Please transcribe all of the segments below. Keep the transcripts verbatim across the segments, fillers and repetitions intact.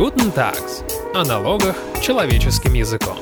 Guten Tag. О налогах человеческим языком.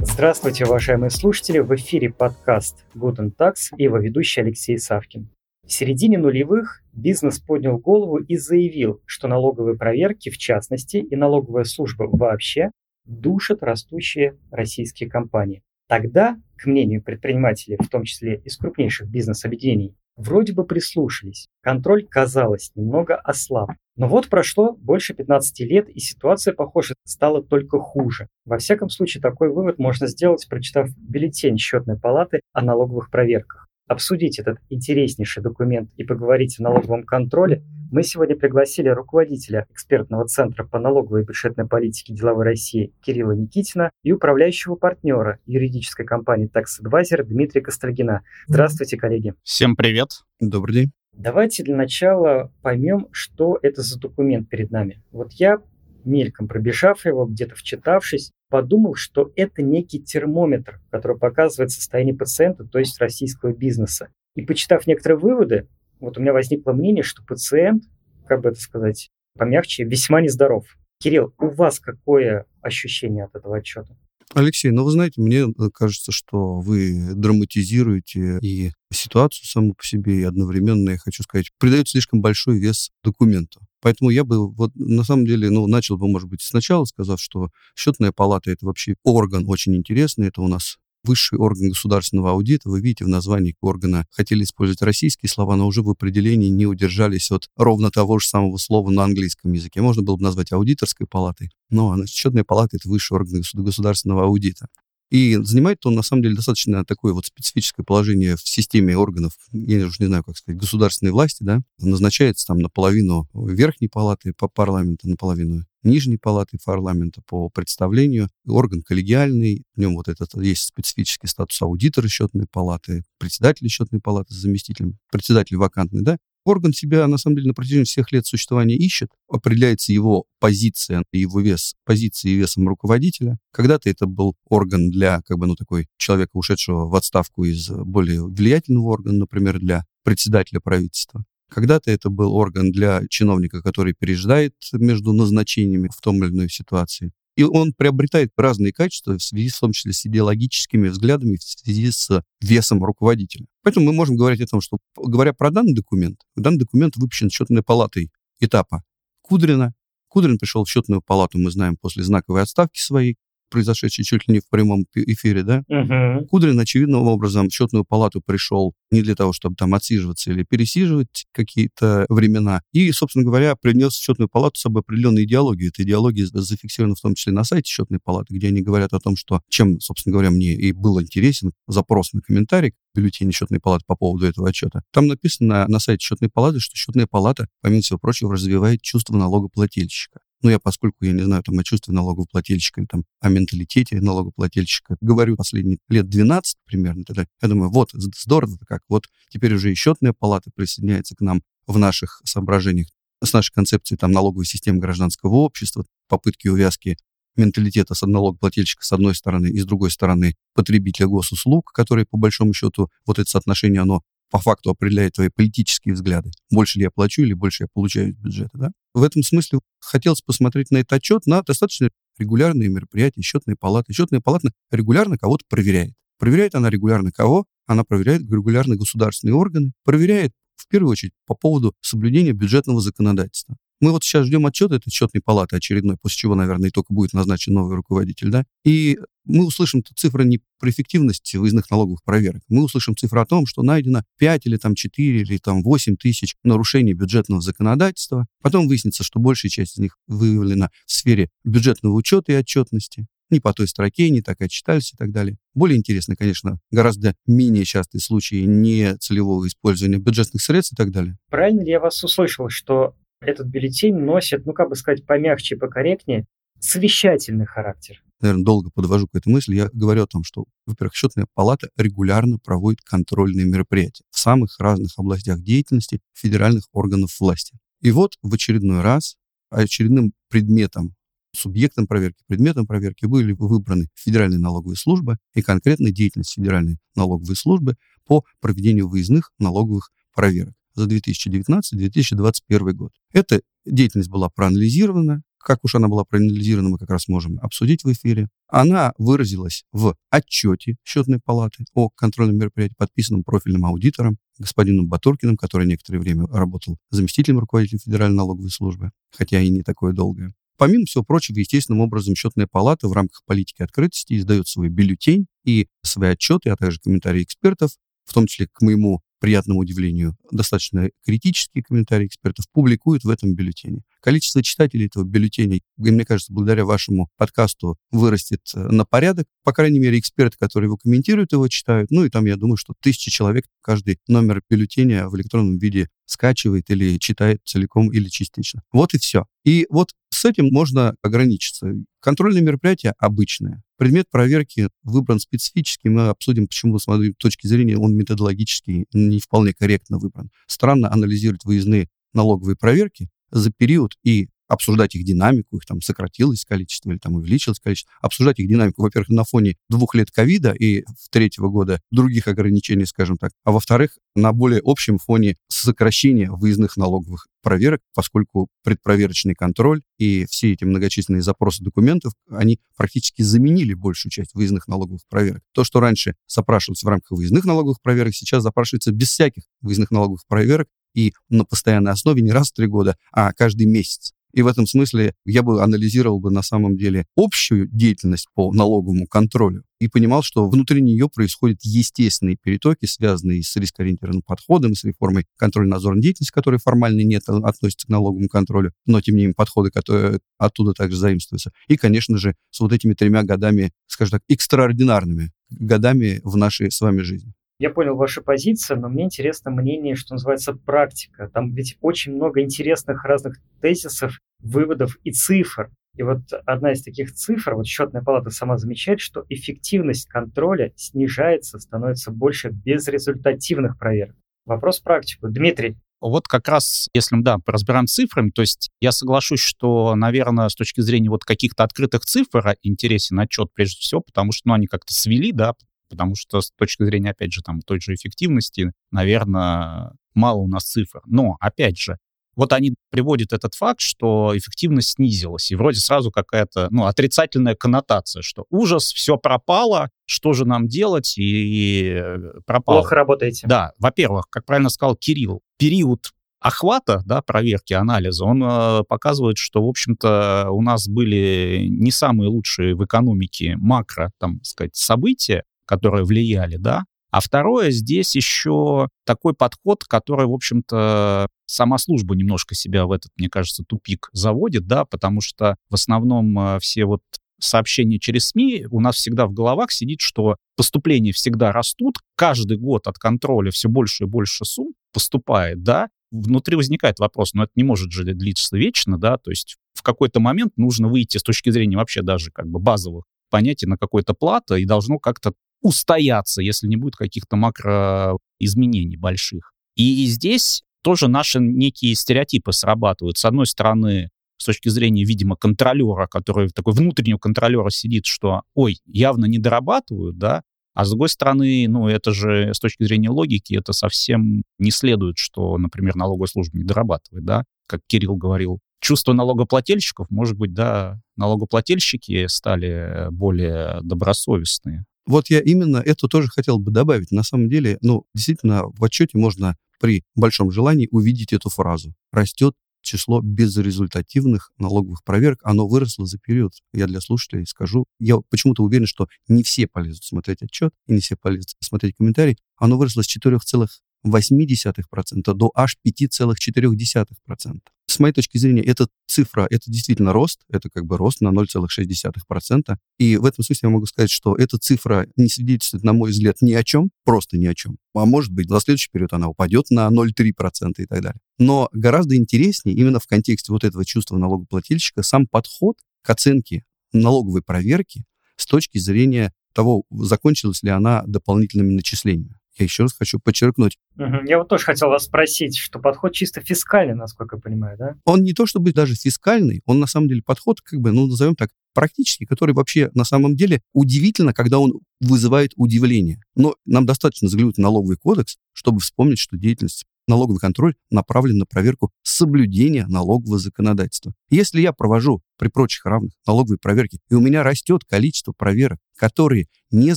Здравствуйте, уважаемые слушатели! В эфире подкаст Guten Tag и его ведущий Алексей Савкин. В середине нулевых бизнес поднял голову и заявил, что налоговые проверки, в частности, и налоговая служба вообще душат растущие российские компании. Тогда, к мнению предпринимателей, в том числе из крупнейших бизнес-объединений, вроде бы прислушались. Контроль, казалось, немного ослаб. Но вот прошло больше пятнадцати лет, и ситуация, похоже, стала только хуже. Во всяком случае, такой вывод можно сделать, прочитав бюллетень Счетной палаты о налоговых проверках. Обсудить этот интереснейший документ и поговорить о налоговом контроле мы сегодня пригласили руководителя экспертного центра по налоговой и бюджетной политике «Деловой России» Кирилла Никитина и управляющего партнера юридической компании Taxadvisor Дмитрия Костальгина. Здравствуйте, коллеги. Всем привет. Добрый день. Давайте для начала поймем, что это за документ перед нами. Вот я, мельком пробежав его, где-то вчитавшись, подумал, что это некий термометр, который показывает состояние пациента, то есть российского бизнеса. И почитав некоторые выводы, вот у меня возникло мнение, что пациент, как бы это сказать, помягче, весьма нездоров. Кирилл, у вас какое ощущение от этого отчета? Алексей, ну вы знаете, мне кажется, что вы драматизируете и ситуацию саму по себе, и одновременно, я хочу сказать, придаёте слишком большой вес документу. Поэтому я бы, вот, на самом деле, ну, начал бы, может быть, сначала, сказав, что Счетная палата – это вообще орган очень интересный, это у нас высший орган государственного аудита. Вы видите, в названии органа хотели использовать российские слова, но уже в определении не удержались от ровно того же самого слова на английском языке. Можно было бы назвать аудиторской палатой, но Счетная палата – это высший орган государственного аудита. И занимает он, на самом деле, достаточно такое вот специфическое положение в системе органов, я уже не знаю, как сказать, государственной власти, да, назначается там наполовину верхней палаты по парламенту, наполовину нижней палаты парламента по представлению, орган коллегиальный, в нем вот этот есть специфический статус аудитора Счетной палаты, председателя Счетной палаты с заместителем, председатель вакантный, да. Орган себя, на самом деле, на протяжении всех лет существования ищет, определяется его позиция, его вес, позиция и весом руководителя. Когда-то это был орган для, как бы, ну, такой человека, ушедшего в отставку из более влиятельного органа, например, для председателя правительства. Когда-то это был орган для чиновника, который переждает между назначениями в том или иной ситуации. И он приобретает разные качества в связи, в том числе, с идеологическими взглядами, в связи с весом руководителя. Поэтому мы можем говорить о том, что, говоря про данный документ, данный документ выпущен Счетной палатой этапа Кудрина. Кудрин пришел в Счетную палату, мы знаем, после знаковой отставки своей, произошедшей чуть ли не в прямом эфире, да? Угу. Кудрин, очевидным образом, в Счетную палату пришел не для того, чтобы там отсиживаться или пересиживать какие-то времена. И, собственно говоря, принес в Счетную палату с собой определенную идеологию. Эта идеология зафиксирована в том числе на сайте Счетной палаты, где они говорят о том, что, чем, собственно говоря, мне и был интересен запрос на комментарий в бюллетене Счетной палаты по поводу этого отчета. Там написано на сайте Счетной палаты, что Счетная палата, помимо всего прочего, развивает чувство налогоплательщика. Ну, я, поскольку я не знаю там о чувстве налогоплательщика или там о менталитете налогоплательщика, говорю последние лет двенадцать примерно, тогда я думаю, вот, здорово как, вот теперь уже и Счетная палата присоединяется к нам в наших соображениях, с нашей концепцией там налоговой системы гражданского общества, попытки увязки менталитета с налогоплательщика с одной стороны и с другой стороны потребителя госуслуг, которые, по большому счету, вот это соотношение, оно по факту определяет твои политические взгляды. Больше ли я плачу или больше я получаю из бюджета, да? В этом смысле хотелось посмотреть на этот отчет на достаточно регулярные мероприятия Счетной палаты. Счетная палата регулярно кого-то проверяет. Проверяет она регулярно кого? Она проверяет регулярно государственные органы. Проверяет, в первую очередь, по поводу соблюдения бюджетного законодательства. Мы вот сейчас ждем отчет этой Счетной палаты очередной, после чего, наверное, и только будет назначен новый руководитель, да? И мы услышим цифры не про эффективность выездных налоговых проверок. Мы услышим цифры о том, что найдено пять или там четыре или там восемь тысяч нарушений бюджетного законодательства. Потом выяснится, что большая часть из них выявлена в сфере бюджетного учета и отчетности. Не по той строке, не так отчитались и так далее. Более интересно, конечно, гораздо менее частые случаи нецелевого использования бюджетных средств и так далее. Правильно ли я вас услышал, что этот бюллетень носит, ну, как бы сказать, помягче и покорректнее, совещательный характер? Наверное, долго подвожу к этой мысли. Я говорю о том, что, во-первых, Счетная палата регулярно проводит контрольные мероприятия в самых разных областях деятельности федеральных органов власти. И вот в очередной раз очередным предметом, субъектом проверки, предметом проверки были выбраны Федеральная налоговая служба и конкретно деятельность Федеральной налоговой службы по проведению выездных налоговых проверок за две тысячи девятнадцатый - две тысячи двадцать первый год. Эта деятельность была проанализирована, как уж она была проанализирована, мы как раз можем обсудить в эфире. Она выразилась в отчете Счетной палаты о контрольном мероприятии, подписанном профильным аудитором, господином Батуркиным, который некоторое время работал заместителем руководителя Федеральной налоговой службы, хотя и не такое долгое. Помимо всего прочего, естественным образом, Счетная палата в рамках политики открытости издает свой бюллетень и свои отчеты, а также комментарии экспертов, в том числе, к моему приятному удивлению, достаточно критические комментарии экспертов публикуют в этом бюллетене. Количество читателей этого бюллетеня, мне кажется, благодаря вашему подкасту вырастет на порядок. По крайней мере, эксперты, которые его комментируют, его читают. Ну и там, я думаю, что тысячи человек каждый номер бюллетеня в электронном виде скачивает или читает целиком или частично. Вот и все. И вот с этим можно ограничиться. Контрольное мероприятие обычное. Предмет проверки выбран специфически. Мы обсудим, почему, с моей точки зрения, он методологически не вполне корректно выбран. Странно анализировать выездные налоговые проверки за период и обсуждать их динамику, их там сократилось количество или там увеличилось количество, обсуждать их динамику, во-первых, на фоне двух лет ковида и третьего года других ограничений, скажем так, а во-вторых, на более общем фоне сокращения выездных налоговых проверок, поскольку предпроверочный контроль и все эти многочисленные запросы документов, они практически заменили большую часть выездных налоговых проверок. То, что раньше запрашивалось в рамках выездных налоговых проверок, сейчас запрашивается без всяких выездных налоговых проверок и на постоянной основе не раз в три года, а каждый месяц. И в этом смысле я бы анализировал бы на самом деле общую деятельность по налоговому контролю и понимал, что внутри нее происходят естественные перетоки, связанные с рискоориентированным подходом, с реформой контрольно-надзорной деятельности, которой формально нет, относится к налоговому контролю, но тем не менее подходы, которые оттуда также заимствуются. И, конечно же, с вот этими тремя годами, скажем так, экстраординарными годами в нашей с вами жизни. Я понял вашу позицию, но мне интересно мнение, что называется, практика. Там ведь очень много интересных разных тезисов, выводов и цифр. И вот одна из таких цифр, вот Счетная палата сама замечает, что эффективность контроля снижается, становится больше безрезультативных проверок. Вопрос в практику. Дмитрий. Вот как раз, если мы, да, разбираем цифрами, то есть я соглашусь, что, наверное, с точки зрения вот каких-то открытых цифр интересен отчет прежде всего, потому что ну, они как-то свели, да, потому что с точки зрения, опять же, там, той же эффективности, наверное, мало у нас цифр. Но, опять же, вот они приводят этот факт, что эффективность снизилась, и вроде сразу какая-то, ну, отрицательная коннотация, что ужас, все пропало, что же нам делать, и пропало. Плохо работаете. Да, во-первых, как правильно сказал Кирилл, период охвата, да, проверки, анализа, он э, показывает, что, в общем-то, у нас были не самые лучшие в экономике макро, там, сказать, события, которые влияли, да. А второе, здесь еще такой подход, который, в общем-то, сама служба немножко себя в этот, мне кажется, тупик заводит, да, потому что в основном все вот сообщения через СМИ у нас всегда в головах сидит, что поступления всегда растут, каждый год от контроля все больше и больше сумм поступает, да. Внутри возникает вопрос, но это не может же длиться вечно, да, то есть в какой-то момент нужно выйти с точки зрения вообще даже как бы базовых понятий на какое-то плато и должно как-то устояться, если не будет каких-то макроизменений больших. И здесь тоже наши некие стереотипы срабатывают. С одной стороны, с точки зрения, видимо, контролера, который такой внутреннего контролера сидит, что, ой, явно не дорабатываю, да, а с другой стороны, ну, это же с точки зрения логики, это совсем не следует, что, например, налоговая служба не дорабатывает, да, как Кирилл говорил. Чувство налогоплательщиков, может быть, да, налогоплательщики стали более добросовестные. Вот я именно это тоже хотел бы добавить. На самом деле, ну, действительно, в отчете можно при большом желании увидеть эту фразу. Растет число безрезультативных налоговых проверок, оно выросло за период. Я для слушателей скажу, я почему-то уверен, что не все полезут смотреть отчет, и не все полезут смотреть комментарий. Оно выросло с четыре целых восемь десятых процента до аж пять целых четыре десятых процента. С моей точки зрения, эта цифра, это действительно рост, это как бы рост на ноль целых шесть десятых процента. И в этом смысле я могу сказать, что эта цифра не свидетельствует, на мой взгляд, ни о чем, просто ни о чем. А может быть, за следующий период она упадет на ноль целых три десятых процента и так далее. Но гораздо интереснее именно в контексте вот этого чувства налогоплательщика сам подход к оценке налоговой проверки с точки зрения того, закончилась ли она дополнительными начислениями. Я еще раз хочу подчеркнуть. Угу. Я вот тоже хотел вас спросить, что подход чисто фискальный, насколько я понимаю, да? Он не то чтобы даже фискальный, он на самом деле подход, как бы, ну, назовем так, практический, который вообще на самом деле удивительно, когда он вызывает удивление. Но нам достаточно заглянуть в налоговый кодекс, чтобы вспомнить, что деятельность Налоговый контроль направлен на проверку соблюдения налогового законодательства. Если я провожу при прочих равных налоговые проверки, и у меня растет количество проверок, которые не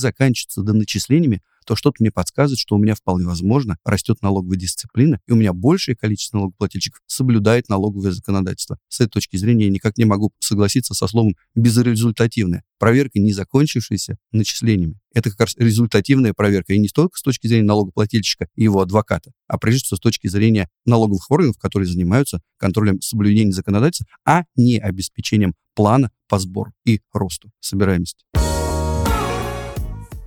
заканчиваются доначислениями, то что-то мне подсказывает, что у меня вполне возможно растет налоговая дисциплина, и у меня большее количество налогоплательщиков соблюдает налоговое законодательство. С этой точки зрения я никак не могу согласиться со словом «безрезультативная». Проверка, не закончившаяся начислениями. Это как раз результативная проверка, и не только с точки зрения налогоплательщика и его адвоката, а прежде всего с точки зрения налоговых органов, которые занимаются контролем соблюдения законодательства, а не обеспечением плана по сбору и росту собираемости.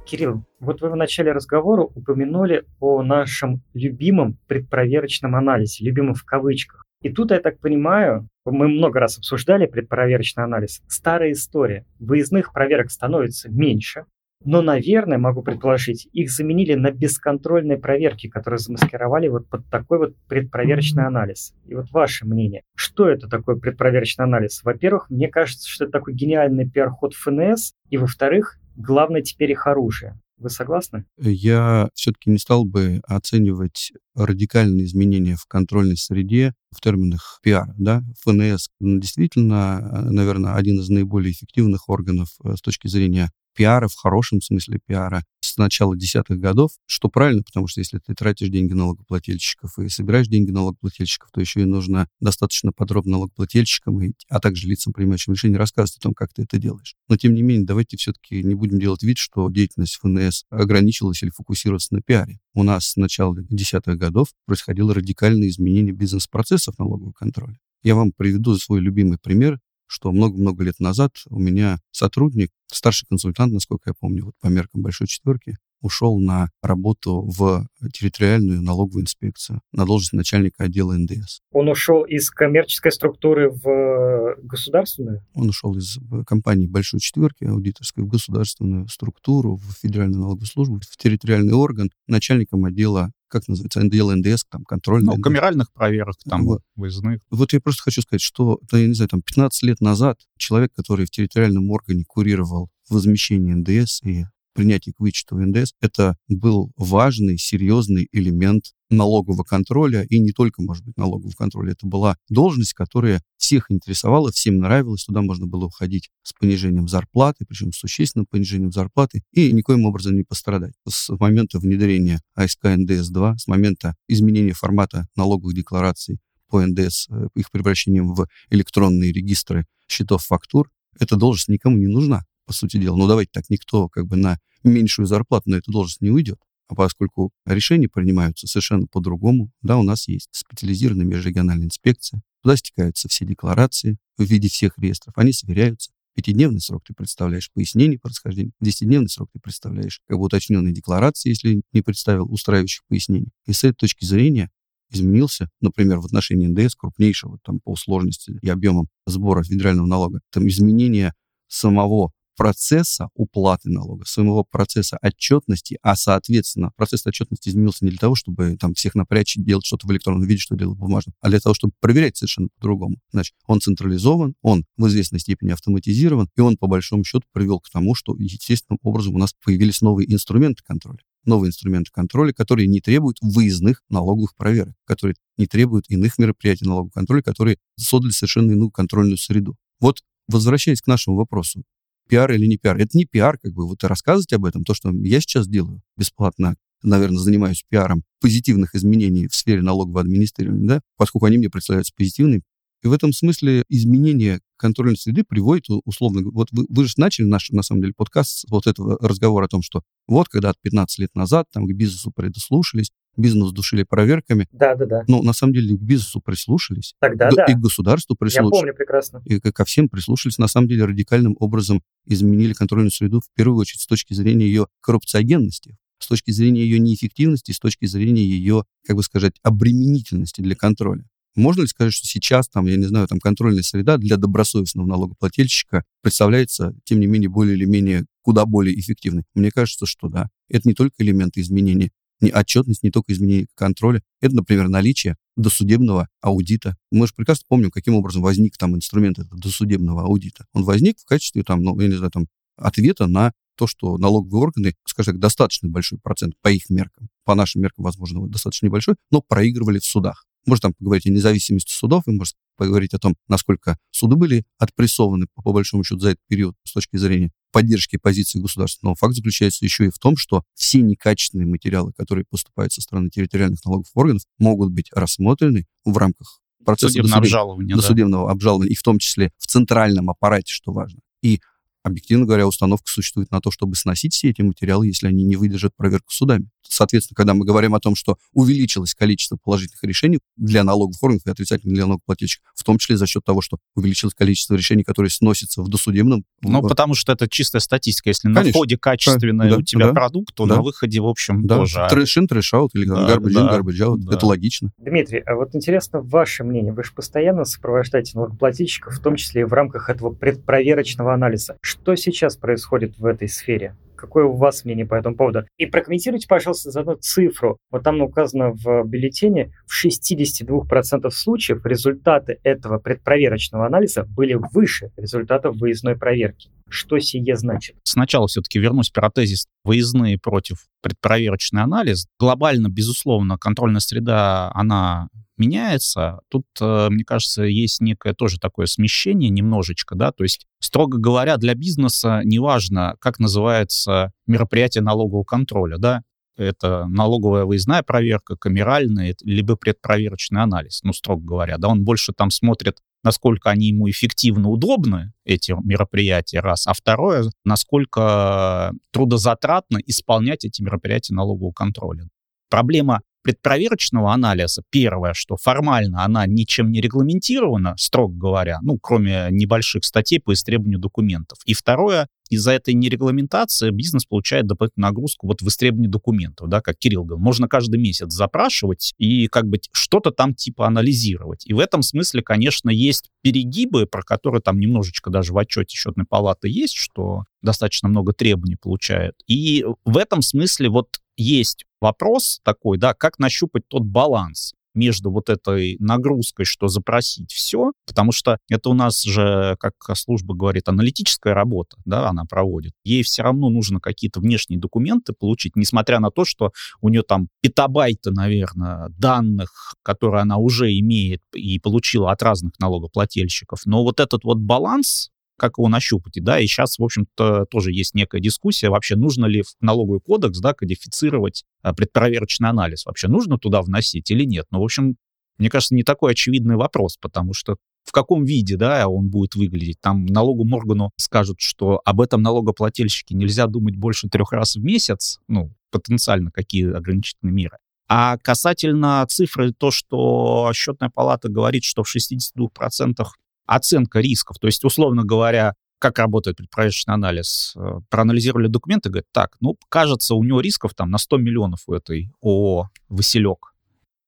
Кирилл, вот вы в начале разговора упомянули о нашем любимом предпроверочном анализе, любимом в кавычках. И тут, я так понимаю, мы много раз обсуждали предпроверочный анализ. Старая история. Выездных проверок становится меньше, но, наверное, могу предположить, их заменили на бесконтрольные проверки, которые замаскировали вот под такой вот предпроверочный анализ. И вот ваше мнение, что это такое предпроверочный анализ? Во-первых, мне кажется, что это такой гениальный пиар-ход эф эн эс, и, во-вторых, главное теперь их оружие. Вы согласны? Я все-таки не стал бы оценивать радикальные изменения в контрольной среде в терминах пиара. Да? эф эн эс действительно, наверное, один из наиболее эффективных органов с точки зрения пиара, в хорошем смысле пиара, с начала десятых годов, что правильно, потому что если ты тратишь деньги налогоплательщиков и собираешь деньги налогоплательщиков, то еще и нужно достаточно подробно налогоплательщикам, и, а также лицам, принимающим решения, рассказывать о том, как ты это делаешь. Но, тем не менее, давайте все-таки не будем делать вид, что деятельность эф эн эс ограничилась или фокусировалась на пиаре. У нас с начала десятых годов происходило радикальное изменение бизнес-процессов налогового контроля. Я вам приведу свой любимый пример, что много-много лет назад у меня сотрудник, старший консультант, насколько я помню, вот по меркам Большой Четверки, ушел на работу в территориальную налоговую инспекцию на должность начальника отдела эн дэ эс. Он ушел из коммерческой структуры в государственную? Он ушел из компании Большой Четверки аудиторской в государственную структуру, в Федеральную налоговую службу, в территориальный орган начальником отдела, как называется, отдела эн дэ эс, там, контрольный. Ну, камеральных проверок, там, вот. выездных. Вот я просто хочу сказать, что, да, я не знаю, там, пятнадцать лет назад человек, который в территориальном органе курировал возмещение эн дэ эс и принятие к вычету эн дэ эс, это был важный, серьезный элемент налогового контроля, и не только, может быть, налогового контроля. Это была должность, которая всех интересовала, всем нравилась. Туда можно было уходить с понижением зарплаты, причем с существенным понижением зарплаты, и никоим образом не пострадать. С момента внедрения АСК эн дэ эс два, с момента изменения формата налоговых деклараций по эн дэ эс, их превращением в электронные регистры счетов фактур, эта должность никому не нужна, по сути дела. Ну, давайте так, никто как бы на меньшую зарплату на эту должность не уйдет. А поскольку решения принимаются совершенно по-другому, да, у нас есть специализированная межрегиональная инспекция, туда стекаются все декларации в виде всех реестров, они сверяются. Пятидневный срок ты представляешь пояснений по расхождению, десятидневный срок ты представляешь как бы уточненные декларации, если не представил устраивающих пояснений. И с этой точки зрения изменился, например, в отношении эн дэ эс крупнейшего там по сложности и объемам сбора федерального налога, там изменение самого процесса уплаты налога, самого процесса отчетности, а, соответственно, процесс отчетности изменился не для того, чтобы там всех напрячь, делать что-то в электронном виде, что делать в бумажном, а для того, чтобы проверять совершенно по-другому. Значит, он централизован, он в известной степени автоматизирован, и он, по большому счету, привел к тому, что естественным образом у нас появились новые инструменты контроля. Новые инструменты контроля, которые не требуют выездных налоговых проверок, которые не требуют иных мероприятий налогового контроля, которые создали совершенно иную контрольную среду. Вот, возвращаясь к нашему вопросу, пиар или не пиар. Это не пиар, как бы, вот рассказывать об этом, то, что я сейчас делаю бесплатно, наверное, занимаюсь пиаром позитивных изменений в сфере налогового администрирования, да, поскольку они мне представляются позитивными. И в этом смысле изменение контрольной среды приводит, условно, вот вы, вы же начали наш, на самом деле, подкаст с вот этого разговора о том, что вот когда пятнадцать лет назад там к бизнесу прислушались, бизнес душили проверками. Да, да, да. Но на самом деле к бизнесу прислушались. Тогда да. И к государству прислушались. Я помню прекрасно. И ко всем прислушались. На самом деле радикальным образом изменили контрольную среду, в первую очередь, с точки зрения ее коррупциогенности, с точки зрения ее неэффективности, с точки зрения ее, как бы сказать, обременительности для контроля. Можно ли сказать, что сейчас, там, я не знаю, там контрольная среда для добросовестного налогоплательщика представляется, тем не менее, более или менее куда более эффективной? Мне кажется, что да. Это не только элементы изменения, не отчетность, не только изменение контроля. Это, например, наличие досудебного аудита. Мы же прекрасно помним, каким образом возник там инструмент этого досудебного аудита. Он возник в качестве, там, ну, я не знаю, там, ответа на то, что налоговые органы, скажем так, достаточно большой процент по их меркам, по нашим меркам, возможно, достаточно небольшой, но проигрывали в судах. Можно там поговорить о независимости судов, и можно поговорить о том, насколько суды были отпрессованы, по, по большому счету, за этот период с точки зрения поддержки позиции государства. Но факт заключается еще и в том, что все некачественные материалы, которые поступают со стороны территориальных налоговых органов, могут быть рассмотрены в рамках процесса досудебного обжалования, досудебного да. обжалования, и в том числе в центральном аппарате, что важно. И, объективно говоря, установка существует на то, чтобы сносить все эти материалы, если они не выдержат проверку судами. Соответственно, когда мы говорим о том, что увеличилось количество положительных решений для налоговых органов и отрицательных для налогоплательщиков, в том числе за счет того, что увеличилось количество решений, которые сносятся в досудебном... Ну, в... потому что это чистая статистика. Если Конечно. на входе качественный да, у тебя да, продукт, то да. на выходе, в общем, да. тоже... Трэш-ин, трэш-аут, или да, гарбидж-ин, да, гарбидж-аут. Да. Это логично. Дмитрий, а вот интересно ваше мнение. Вы же постоянно сопровождаете налогоплательщиков, в том числе и в рамках этого предпроверочного анализа. Что сейчас происходит в этой сфере? Какое у вас мнение по этому поводу? И прокомментируйте, пожалуйста, заодно цифру. Вот там указано в бюллетене, в шестьдесят два процента случаев результаты этого предпроверочного анализа были выше результатов выездной проверки. Что сие значит? Сначала все-таки вернусь про тезис выездные против предпроверочный анализ. Глобально, безусловно, контрольная среда, она... меняется. Тут, мне кажется, есть некое тоже такое смещение немножечко, да, то есть, строго говоря, для бизнеса неважно, как называется мероприятие налогового контроля, да, это налоговая выездная проверка, камеральная, либо предпроверочный анализ, ну, строго говоря, да, он больше там смотрит, насколько они ему эффективно удобны, эти мероприятия, раз, а второе, насколько трудозатратно исполнять эти мероприятия налогового контроля. Проблема предпроверочного анализа, первое, что формально она ничем не регламентирована, строго говоря, ну, кроме небольших статей по истребованию документов. И второе, из-за этой нерегламентации бизнес получает дополнительную нагрузку вот в истребовании документов, да, как Кирилл говорил. Можно каждый месяц запрашивать и как бы что-то там типа анализировать. И в этом смысле, конечно, есть перегибы, про которые там немножечко даже в отчете Счетной палаты есть, что достаточно много требований получают. И в этом смысле вот есть вопрос такой, да, как нащупать тот баланс между вот этой нагрузкой, что запросить все, потому что это у нас же, как служба говорит, аналитическая работа, да, она проводит. Ей все равно нужно какие-то внешние документы получить, несмотря на то, что у нее там петабайты, наверное, данных, которые она уже имеет и получила от разных налогоплательщиков. Но вот этот вот баланс... как его нащупать, да, и сейчас, в общем-то, тоже есть некая дискуссия, вообще нужно ли в налоговый кодекс, да, кодифицировать предпроверочный анализ, вообще нужно туда вносить или нет, ну, в общем, мне кажется, не такой очевидный вопрос, потому что в каком виде, да, он будет выглядеть, там налоговому органу скажут, что об этом налогоплательщике нельзя думать больше трех раз в месяц, ну, потенциально какие ограничительные меры. А касательно цифры, то, что Счетная палата говорит, что в шестьдесят два процента оценка рисков, то есть, условно говоря, как работает предпроверочный анализ, проанализировали документы, говорят, так, ну, кажется, у него рисков там на сто миллионов у этой ООО «Василек».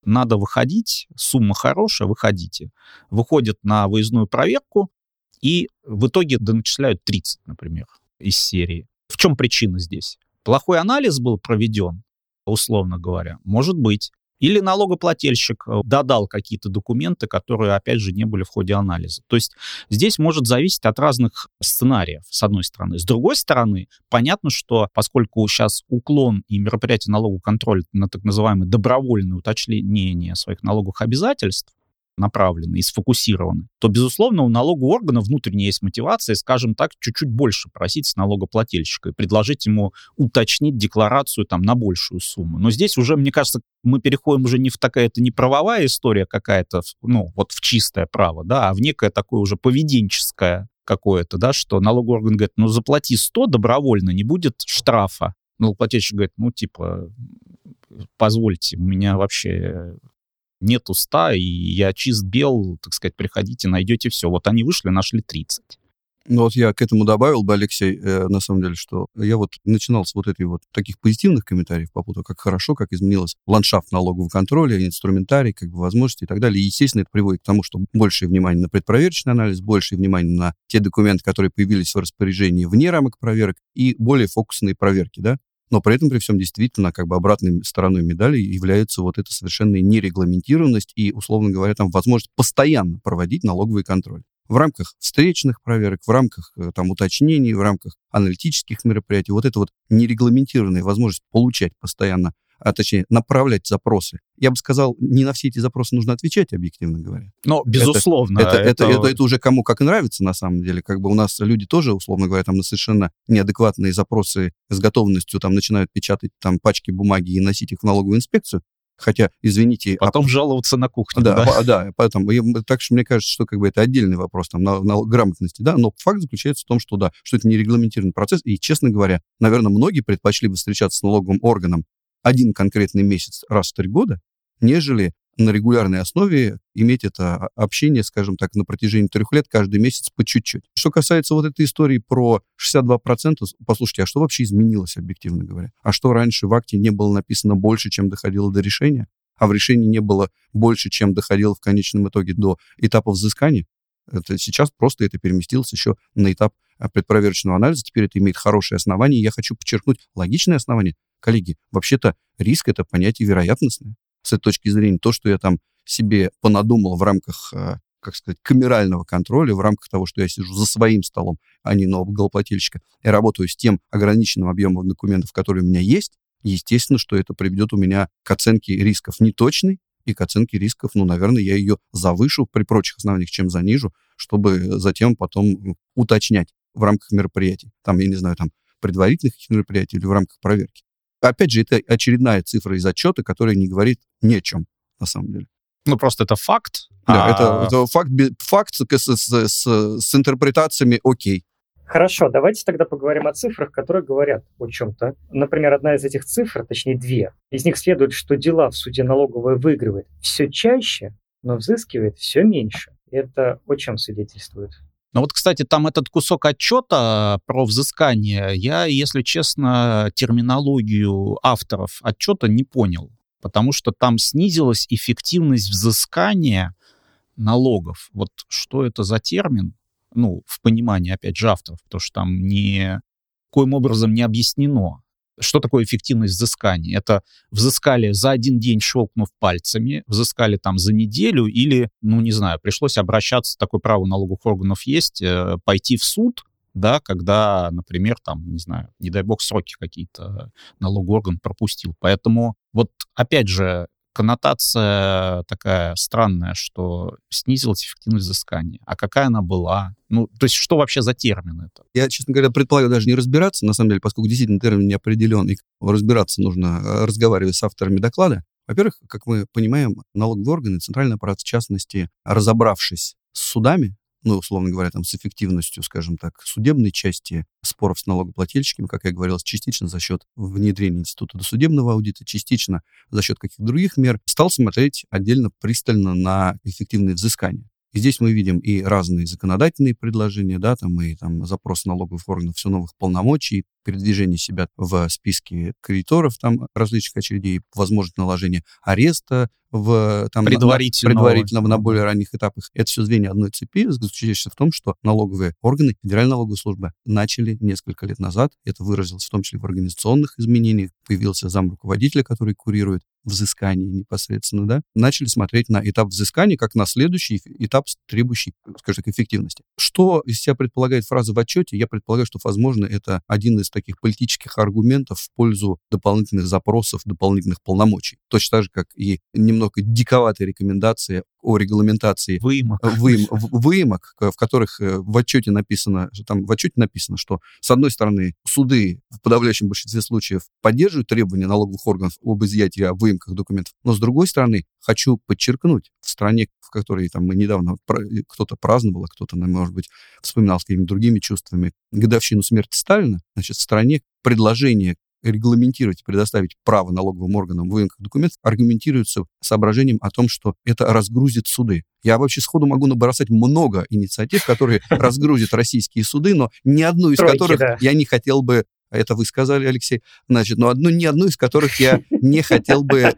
Надо выходить, сумма хорошая, выходите. Выходят на выездную проверку и в итоге доначисляют тридцать, например, из серии. В чем причина здесь? Плохой анализ был проведен, условно говоря, может быть. Или налогоплательщик додал какие-то документы, которые, опять же, не были в ходе анализа. То есть здесь может зависеть от разных сценариев, с одной стороны. С другой стороны, понятно, что поскольку сейчас уклон и мероприятие налогового контроля на так называемое добровольное уточнение своих налоговых обязательств направлены и сфокусированы, то, безусловно, у налогового органа внутренне есть мотивация, скажем так, чуть-чуть больше просить с налогоплательщика и предложить ему уточнить декларацию там на большую сумму. Но здесь уже, мне кажется, мы переходим уже не в такая, это не правовая история какая-то, ну, вот в чистое право, да, а в некое такое уже поведенческое какое-то, да, что налоговый орган говорит, ну, заплати сто добровольно, не будет штрафа. Налогоплательщик говорит, ну, типа, позвольте, у меня вообще... нету ста, и я чист-бел, так сказать, приходите, найдете все. Вот они вышли, нашли тридцать. Ну вот я к этому добавил бы, Алексей, э, на самом деле, что я вот начинал с вот этой вот таких позитивных комментариев по поводу, как хорошо, как изменилось ландшафт налогового контроля, инструментарий, как бы возможности и так далее. И, естественно, это приводит к тому, что большее внимание на предпроверочный анализ, большее внимание на те документы, которые появились в распоряжении вне рамок проверок, и более фокусные проверки, да? Но при этом, при всем, действительно, как бы обратной стороной медали является вот эта совершенная нерегламентированность и, условно говоря, там возможность постоянно проводить налоговый контроль. в рамках встречных проверок, в рамках там, уточнений, в рамках аналитических мероприятий. Вот эта вот нерегламентированная возможность получать постоянно, а точнее направлять запросы. Я бы сказал, не на все эти запросы нужно отвечать, объективно говоря. Но, безусловно. Это, это, это... это, это, это уже кому как нравится, на самом деле. Как бы у нас люди тоже, условно говоря, там, на совершенно неадекватные запросы с готовностью там, начинают печатать там, пачки бумаги и носить их в налоговую инспекцию. Хотя, извините... Потом а... жаловаться на кухню. Да, да. По, да поэтому, и, так что мне кажется, что как бы, это отдельный вопрос там, на, на грамотности, да, но факт заключается в том, что да, что это нерегламентированный процесс, и, честно говоря, наверное, многие предпочли бы встречаться с налоговым органом один конкретный месяц раз в три года, нежели на регулярной основе иметь это общение, скажем так, на протяжении трех лет, каждый месяц по чуть-чуть. Что касается вот этой истории про шестьдесят два процента, послушайте, а что вообще изменилось, объективно говоря? А что раньше в акте не было написано больше, чем доходило до решения? А в решении не было больше, чем доходило в конечном итоге до этапа взыскания? Это сейчас просто это переместилось еще на этап предпроверочного анализа. Теперь это имеет хорошие основания. Я хочу подчеркнуть логичное основание. Коллеги, вообще-то риск — это понятие вероятностное. С этой точки зрения, то, что я там себе понадумал в рамках, как сказать, камерального контроля, в рамках того, что я сижу за своим столом, а не на налогоплательщика, и работаю с тем ограниченным объемом документов, которые у меня есть, естественно, что это приведет у меня к оценке рисков неточной и к оценке рисков, ну, наверное, я ее завышу при прочих основаниях, чем занижу, чтобы затем потом уточнять в рамках мероприятий, там, я не знаю, там, предварительных мероприятий или в рамках проверки. Опять же, это очередная цифра из отчета, которая не говорит ни о чем, на самом деле. Ну, просто это факт. Да, а... это, это факт, факт с, с, с, с интерпретациями окей. Хорошо, давайте тогда поговорим о цифрах, которые говорят о чем-то. Например, одна из этих цифр, точнее две, из них следует, что дела в суде налоговая выигрывает все чаще, но взыскивает все меньше. Это о чем свидетельствует? Но вот, кстати, там этот кусок отчета про взыскание, я, если честно, терминологию авторов отчета не понял, потому что там снизилась эффективность взыскания налогов. Вот что это за термин? Ну, в понимании, опять же, авторов, потому что там никоим образом не объяснено, что такое эффективность взыскания. Это взыскали за один день, щелкнув пальцами, взыскали там за неделю или, ну, не знаю, пришлось обращаться, такое право налоговых органов есть, пойти в суд, да, когда, например, там, не знаю, не дай бог, сроки какие-то налоговый орган пропустил. Поэтому вот, опять же, коннотация такая странная, что снизилась эффективность взыскания. А какая она была? Ну, то есть что вообще за термин это? Я, честно говоря, предполагаю даже не разбираться, на самом деле, поскольку действительно термин не определен, и разбираться нужно, разговаривать с авторами доклада. Во-первых, как мы понимаем, налоговые органы, центральный аппарат, в частности, разобравшись с судами, ну, условно говоря, там, с эффективностью, скажем так, судебной части споров с налогоплательщиками, как я говорил, частично за счет внедрения института досудебного аудита, частично за счет каких-то других мер, стал смотреть отдельно пристально на эффективные взыскания. И здесь мы видим и разные законодательные предложения, да, там, и там, запрос налоговых органов все новых полномочий, передвижение себя в списке кредиторов там, различных очередей, возможность наложения ареста в, там, предварительного. На, предварительного на более ранних этапах. Это все звенья одной цепи, заключающиеся в том, что налоговые органы Федеральной налоговой службы начали несколько лет назад, это выразилось в том числе в организационных изменениях, появился зам руководителя, который курирует взыскание непосредственно, да, начали смотреть на этап взыскания как на следующий этап, требующий, скажем так, эффективности. Что из себя предполагает фраза в отчете? Я предполагаю, что, возможно, это один из таких политических аргументов в пользу дополнительных запросов, дополнительных полномочий. Точно так же, как и немного диковатые рекомендации о регламентации выемок, выем, выемок в которых в отчете написано, там в отчете написано, что, с одной стороны, суды в подавляющем большинстве случаев поддерживают требования налоговых органов об изъятии, о выемках документов, но, с другой стороны, хочу подчеркнуть, в стране, в которой там, мы недавно кто-то праздновал, кто-то, может быть, вспоминал с какими-то другими чувствами годовщину смерти Сталина, значит, в стране предложение регламентировать и предоставить право налоговым органам выемки документов аргументируется соображением о том, что это разгрузит суды. Я вообще сходу могу набросать много инициатив, которые разгрузят российские суды, но ни одну из которых я не хотел бы, это вы сказали, Алексей, значит, но ни одну из которых я не хотел бы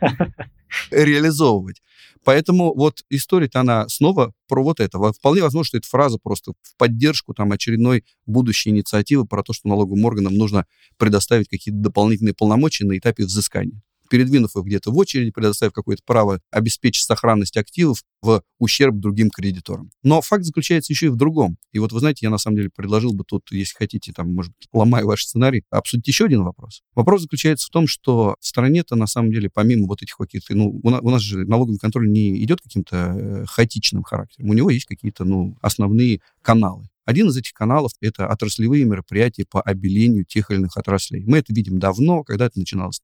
реализовывать. Поэтому вот история-то она снова про вот это. Вполне возможно, что эта фраза просто в поддержку там, очередной будущей инициативы про то, что налоговым органам нужно предоставить какие-то дополнительные полномочия на этапе взыскания. передвинув их где-то в очередь, предоставив какое-то право обеспечить сохранность активов в ущерб другим кредиторам. Но факт заключается еще и в другом. И вот, вы знаете, я на самом деле предложил бы тут, если хотите, там, может быть, ломаю ваш сценарий, обсудить еще один вопрос. Вопрос заключается в том, что в стране-то, на самом деле, помимо вот этих каких-то... Ну, у нас, у нас же налоговый контроль не идет каким-то хаотичным характером. У него есть какие-то, ну, основные каналы. Один из этих каналов – это отраслевые мероприятия по обелению тех или иных отраслей. Мы это видим давно, когда это начиналось.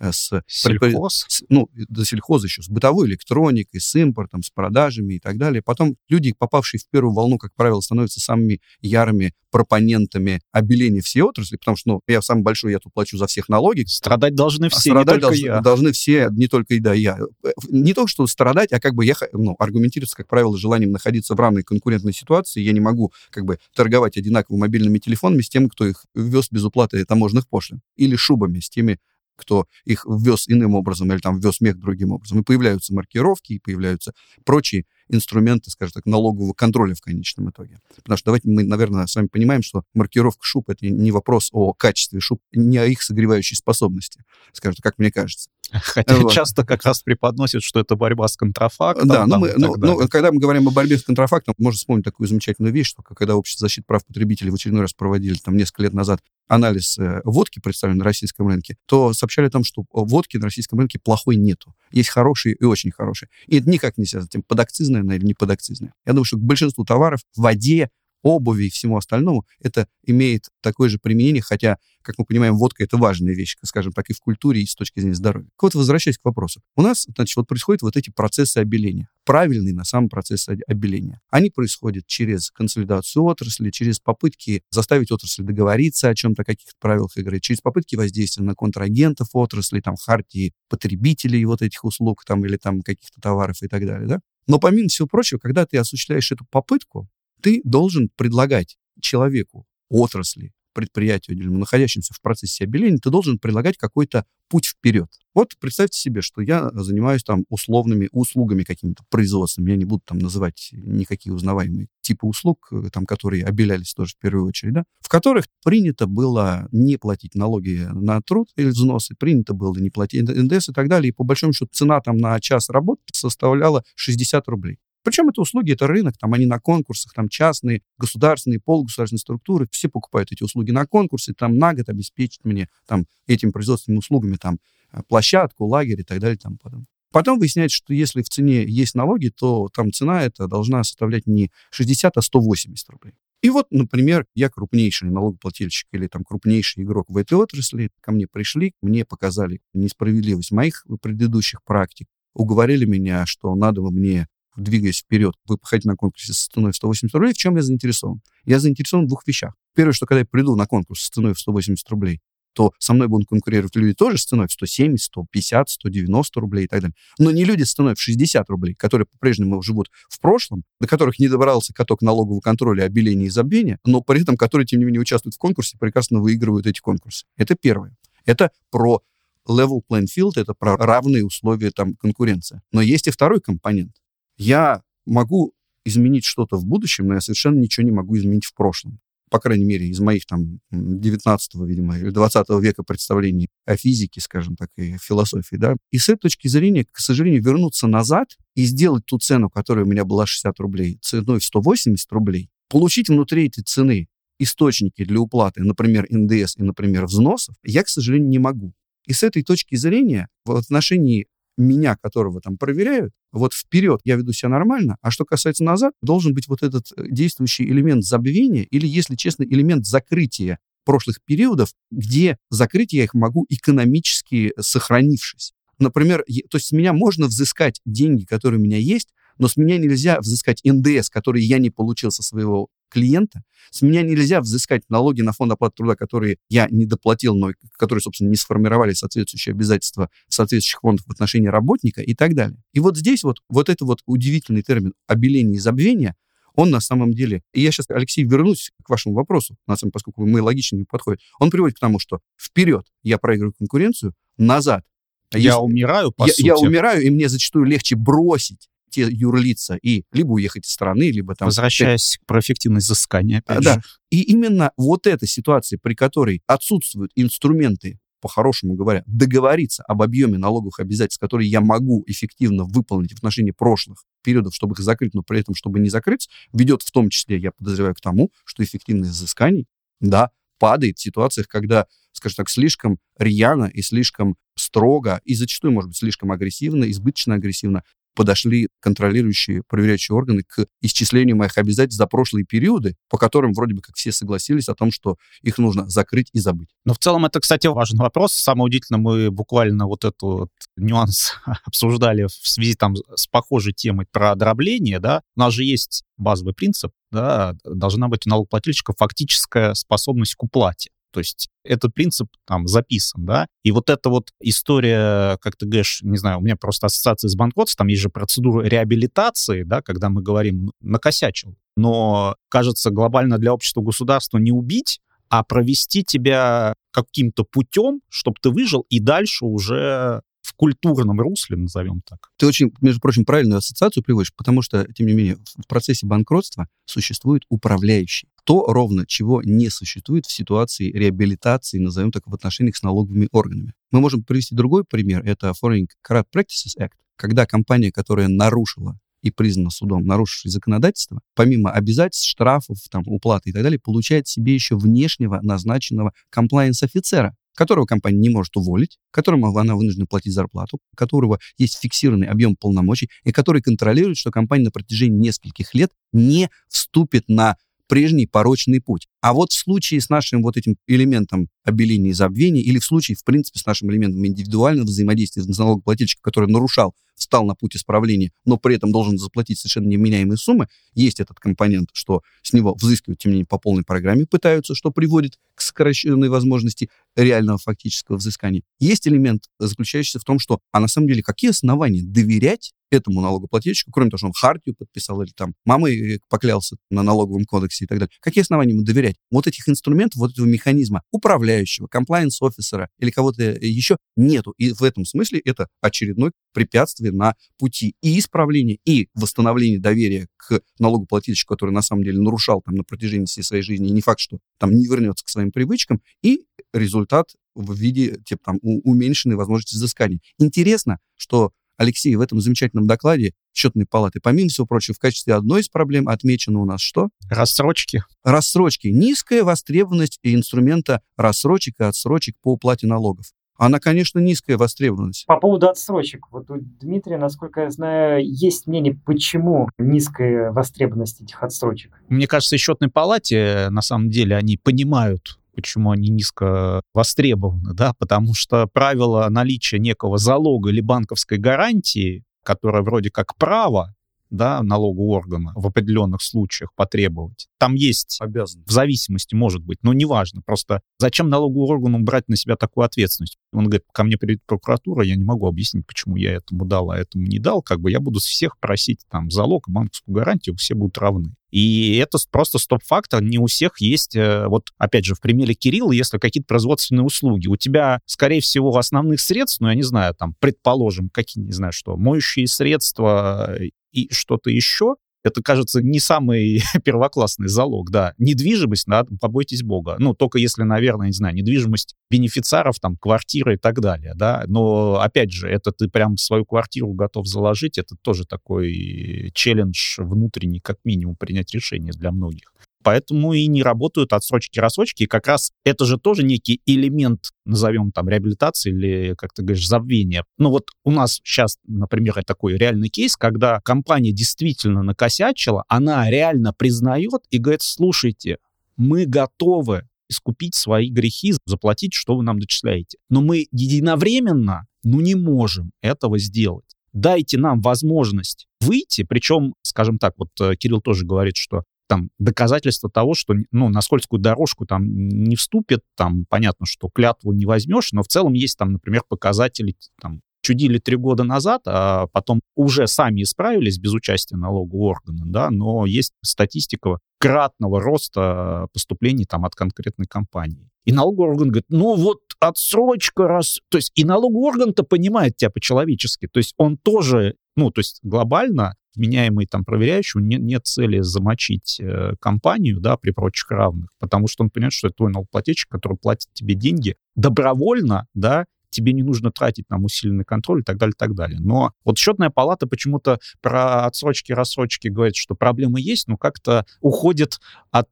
С сельхоз? С, ну, до сельхоза еще, с бытовой электроникой, с импортом, с продажами и так далее. Потом люди, попавшие в первую волну, как правило, становятся самыми ярыми пропонентами обеления всей отрасли, потому что, ну, я самый большой, я тут плачу за всех налоги. Страдать должны все, а страдать не только должны, я. должны все, не только и да, я. Не то, что страдать, а как бы я, ну, аргументируется, как правило, желанием находиться в равной конкурентной ситуации. Я не могу, как бы, торговать одинаково мобильными телефонами с тем, кто их вез без уплаты таможенных пошлин. Или шубами с теми, кто их ввез иным образом или там ввез мех другим образом. И появляются маркировки, и появляются прочие инструменты, скажем так, налогового контроля в конечном итоге. Потому что давайте мы, наверное, с вами понимаем, что маркировка шуб — это не вопрос о качестве шуб, не о их согревающей способности, скажем так, как мне кажется. Хотя вот. Часто как раз преподносят, что это борьба с контрафактом. Да, но, там, мы, но, но когда мы говорим о борьбе с контрафактом, можно вспомнить такую замечательную вещь, что когда Общество защиты прав потребителей в очередной раз проводили там несколько лет назад анализ водки, представленной на российском рынке, то сообщали о том, что водки на российском рынке плохой нету. Есть хорошие и очень хорошие. И это никак не связано с тем, подакцизное она или не подакцизное. Я думаю, что к большинству товаров, воде, обуви и всему остальному это имеет такое же применение, хотя, как мы понимаем, водка — это важная вещь, скажем так, и в культуре, и с точки зрения здоровья. Так вот, возвращаясь к вопросу. У нас, значит, вот происходят вот эти процессы обеления. Правильные, на самом процессы обеления. Они происходят через консолидацию отрасли, через попытки заставить отрасль договориться о чем-то, о каких-то правилах игры, через попытки воздействия на контрагентов отрасли, там, хартии потребителей вот этих услуг, там, или там каких-то товаров и так далее, да? Но помимо всего прочего, когда ты осуществляешь эту попытку, ты должен предлагать человеку, отрасли, предприятию, находящимся в процессе обеления, ты должен предлагать какой-то путь вперед. Вот представьте себе, что я занимаюсь там условными услугами какими-то производствами, я не буду там называть никакие узнаваемые типы услуг, там, которые обелялись тоже в первую очередь, да, в которых принято было не платить налоги на труд или взносы, принято было не платить эн дэ эс и так далее, и по большому счету цена там на час работы составляла шестьдесят рублей. Причем это услуги, это рынок, там они на конкурсах, там частные, государственные, полугосударственные структуры, все покупают эти услуги на конкурсе, там на год обеспечить мне там этими производственными услугами там площадку, лагерь и так далее. Там, потом. потом выясняется, что если в цене есть налоги, то там цена эта должна составлять не шестьдесят, а сто восемьдесят рублей. И вот, например, я крупнейший налогоплательщик или там крупнейший игрок в этой отрасли, ко мне пришли, мне показали несправедливость моих предыдущих практик, уговорили меня, что надо бы мне, двигаясь вперед, вы походите на конкурсе с ценой в сто восемьдесят рублей, в чем я заинтересован? Я заинтересован в двух вещах. Первое, что когда я приду на конкурс с ценой в сто восемьдесят рублей, то со мной будут конкурировать люди тоже с ценой в сто семьдесят, сто пятьдесят, сто девяносто рублей и так далее. Но не люди с ценой в шестьдесят рублей, которые по-прежнему живут в прошлом, до которых не добрался каток налогового контроля, обеления и забвения, но при этом которые, тем не менее, участвуют в конкурсе, прекрасно выигрывают эти конкурсы. Это первое. Это про level playing field, это про равные условия там конкуренции. Но есть и второй компонент. Я могу изменить что-то в будущем, но я совершенно ничего не могу изменить в прошлом. По крайней мере, из моих там девятнадцатого, видимо, или двадцатого века представлений о физике, скажем так, и философии, да. И с этой точки зрения, к сожалению, вернуться назад и сделать ту цену, которая у меня была шестьдесят рублей, ценой в сто восемьдесят рублей, получить внутри этой цены источники для уплаты, например, эн дэ эс и, например, взносов, я, к сожалению, не могу. И с этой точки зрения в отношении меня, которого там проверяют, вот вперед я веду себя нормально, а что касается назад, должен быть вот этот действующий элемент забвения или, если честно, элемент закрытия прошлых периодов, где закрыть я их могу экономически сохранившись. Например, то есть с меня можно взыскать деньги, которые у меня есть, но с меня нельзя взыскать эн дэ эс, который я не получил со своего клиента, с меня нельзя взыскать налоги на фонд оплаты труда, которые я не доплатил, но которые, собственно, не сформировали соответствующие обязательства соответствующих фондов в отношении работника и так далее. И вот здесь вот, вот этот вот удивительный термин обеление и забвение, он на самом деле, и я сейчас, Алексей, вернусь к вашему вопросу, на самом деле, поскольку мы логично не подходим, он приводит к тому, что вперед я проигрываю конкуренцию, назад я, я умираю, по я, сути. Я умираю, и мне зачастую легче бросить те юрлица и либо уехать из страны, либо там... Возвращаясь к проэффективности взыскания, опять а, же. Да. И именно вот эта ситуация, при которой отсутствуют инструменты по-хорошему говоря, договориться об объеме налоговых обязательств, которые я могу эффективно выполнить в отношении прошлых периодов, чтобы их закрыть, но при этом, чтобы не закрыться, ведет в том числе, я подозреваю, к тому, что эффективность взысканий, да, падает в ситуациях, когда, скажем так, слишком рьяно и слишком строго, и зачастую, может быть, слишком агрессивно, избыточно агрессивно подошли контролирующие, проверяющие органы к исчислению моих обязательств за прошлые периоды, по которым вроде бы как все согласились о том, что их нужно закрыть и забыть. Но в целом это, кстати, важный вопрос. Самое удивительное, мы буквально вот этот вот нюанс обсуждали в связи там с похожей темой про дробление, да. У нас же есть базовый принцип, да, должна быть у налогоплательщика фактическая способность к уплате. То есть этот принцип там записан, да, и вот эта вот история, как ты говоришь, не знаю, у меня просто ассоциация с банкротством, там есть же процедура реабилитации, да, когда мы говорим «накосячил», но, кажется, глобально для общества государства не убить, а провести тебя каким-то путем, чтобы ты выжил, и дальше уже в культурном русле, назовем так. Ты очень, между прочим, правильную ассоциацию приводишь, потому что, тем не менее, в процессе банкротства существует управляющий. То ровно, чего не существует в ситуации реабилитации, назовем так, в отношениях с налоговыми органами. Мы можем привести другой пример, это Foreign Corrupt Practices Act, когда компания, которая нарушила и признана судом нарушившей законодательство, помимо обязательств, штрафов, там, уплаты и так далее, получает себе еще внешнего назначенного комплаенс-офицера, которого компания не может уволить, которому она вынуждена платить зарплату, у которого есть фиксированный объем полномочий, и который контролирует, что компания на протяжении нескольких лет не вступит на прежний порочный путь. А вот в случае с нашим вот этим элементом обеления и забвения, или в случае, в принципе, с нашим элементом индивидуального взаимодействия с налогоплательщиком, который нарушал, встал на путь исправления, но при этом должен заплатить совершенно невменяемые суммы, есть этот компонент, что с него взыскивают, тем не менее, по полной программе пытаются, что приводит к сокращенной возможности реального фактического взыскания. Есть элемент, заключающийся в том, что, а на самом деле, какие основания доверять этому налогоплательщику, кроме того, что он хартию подписал или там мамой поклялся на налоговом кодексе и так далее. Какие основания ему доверять? Вот этих инструментов, вот этого механизма управляющего, комплаенс-офисера или кого-то еще нету. И в этом смысле это очередное препятствие на пути и исправления, и восстановления доверия к налогоплательщику, который на самом деле нарушал там на протяжении всей своей жизни, и не факт, что там не вернется к своим привычкам, и результат в виде типа, там, уменьшенной возможности взыскания. Интересно, что Алексей в этом замечательном докладе Счетной палаты, помимо всего прочего, в качестве одной из проблем отмечено у нас что? Рассрочки. Рассрочки. Низкая востребованность инструмента рассрочек и отсрочек по уплате налогов. Она, конечно, низкая востребованность. По поводу отсрочек. Вот у Дмитрия, насколько я знаю, есть мнение, почему низкая востребованность этих отсрочек. Мне кажется, в Счетной палате, на самом деле, они понимают, почему они низко востребованы, да, потому что правило наличия некого залога или банковской гарантии, которое вроде как право, да, налогового органа в определенных случаях потребовать, там есть обязанность, в зависимости может быть, но неважно, просто зачем налоговому органу брать на себя такую ответственность? Он говорит, ко мне придет прокуратура, я не могу объяснить, почему я этому дал, а этому не дал, как бы я буду всех просить там залог, банковскую гарантию, все будут равны. И это просто стоп-фактор, не у всех есть, вот опять же, в примере Кирилла, если какие-то производственные услуги, у тебя, скорее всего, основных средств, ну, я не знаю, там, предположим, какие, не знаю что, моющие средства и что-то еще, это, кажется, не самый первоклассный залог, да. Недвижимость, да, побойтесь бога. Ну, только если, наверное, не знаю, недвижимость бенефициаров, там, квартиры и так далее, да. Но, опять же, это ты прям свою квартиру готов заложить, это тоже такой челлендж внутренний, как минимум, принять решение для многих. Поэтому и не работают отсрочки-рассрочки. И как раз это же тоже некий элемент, назовем там, реабилитации или, как ты говоришь, забвения. Ну вот у нас сейчас, например, такой реальный кейс, когда компания действительно накосячила, она реально признает и говорит, слушайте, мы готовы искупить свои грехи, заплатить, что вы нам дочисляете. Но мы единовременно, ну, не можем этого сделать. Дайте нам возможность выйти, причем, скажем так, вот Кирилл тоже говорит, что там, доказательство того, что, ну, на скользкую дорожку там не вступит, там, понятно, что клятву не возьмешь, но в целом есть там, например, показатели, там, чудили три года назад, а потом уже сами исправились без участия налогового органа, да, но есть статистика кратного роста поступлений там от конкретной компании. И налоговый орган говорит, ну, вот отсрочка, раз... То есть и налоговый орган-то понимает тебя по-человечески, то есть он тоже, ну, то есть глобально вменяемый там проверяющему не, нет цели замочить э, компанию, да, при прочих равных, потому что он понимает, что это твой налогоплательщик, который платит тебе деньги добровольно, да, тебе не нужно тратить там усиленный контроль и так далее, и так далее. Но вот счетная палата почему-то про отсрочки, рассрочки говорит, что проблемы есть, но как-то уходит от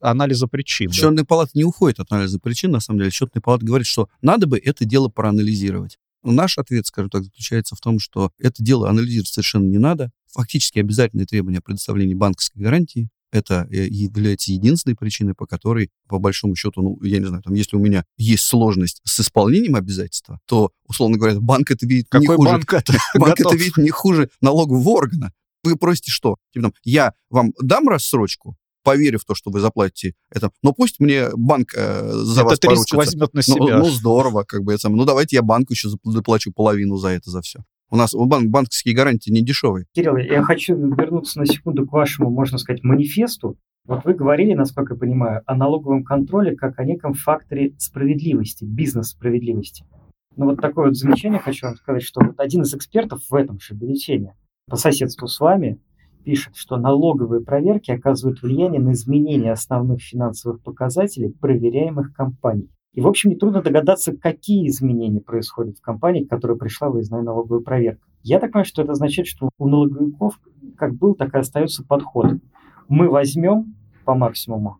анализа причин. Счетная да. палата не уходит от анализа причин, на самом деле. Счетная палата говорит, что надо бы это дело проанализировать. Но наш ответ, скажем так, заключается в том, что это дело анализировать совершенно не надо. Фактически обязательные требования о предоставлении банковской гарантии. Это является единственной причиной, по которой, по большому счету, ну, я не знаю, там, если у меня есть сложность с исполнением обязательства, то, условно говоря, банк это видит Какой не хуже. банк это? Банк это видит не хуже налогового органа. Вы просите что? Я вам дам рассрочку, поверив в то, что вы заплатите это, но пусть мне банк э, за вас поручится. Этот риск возьмет на себя. Ну, ну здорово, как бы это самое. Ну, давайте я банку еще доплачу половину за это, за все. У нас банк, банковские гарантии не дешевые. Кирилл, я хочу вернуться на секунду к вашему, можно сказать, манифесту. Вот вы говорили, насколько я понимаю, о налоговом контроле как о неком факторе справедливости, бизнес-справедливости. Но вот такое вот замечание хочу вам сказать, что вот один из экспертов в этом же бюллетене по соседству с вами пишет, что налоговые проверки оказывают влияние на изменение основных финансовых показателей проверяемых компаний. И, в общем, нетрудно догадаться, какие изменения происходят в компании, к которой пришла выездная налоговая проверка. Я так понимаю, что это означает, что у налоговиков как был, так и остается подход. Мы возьмем по максимуму,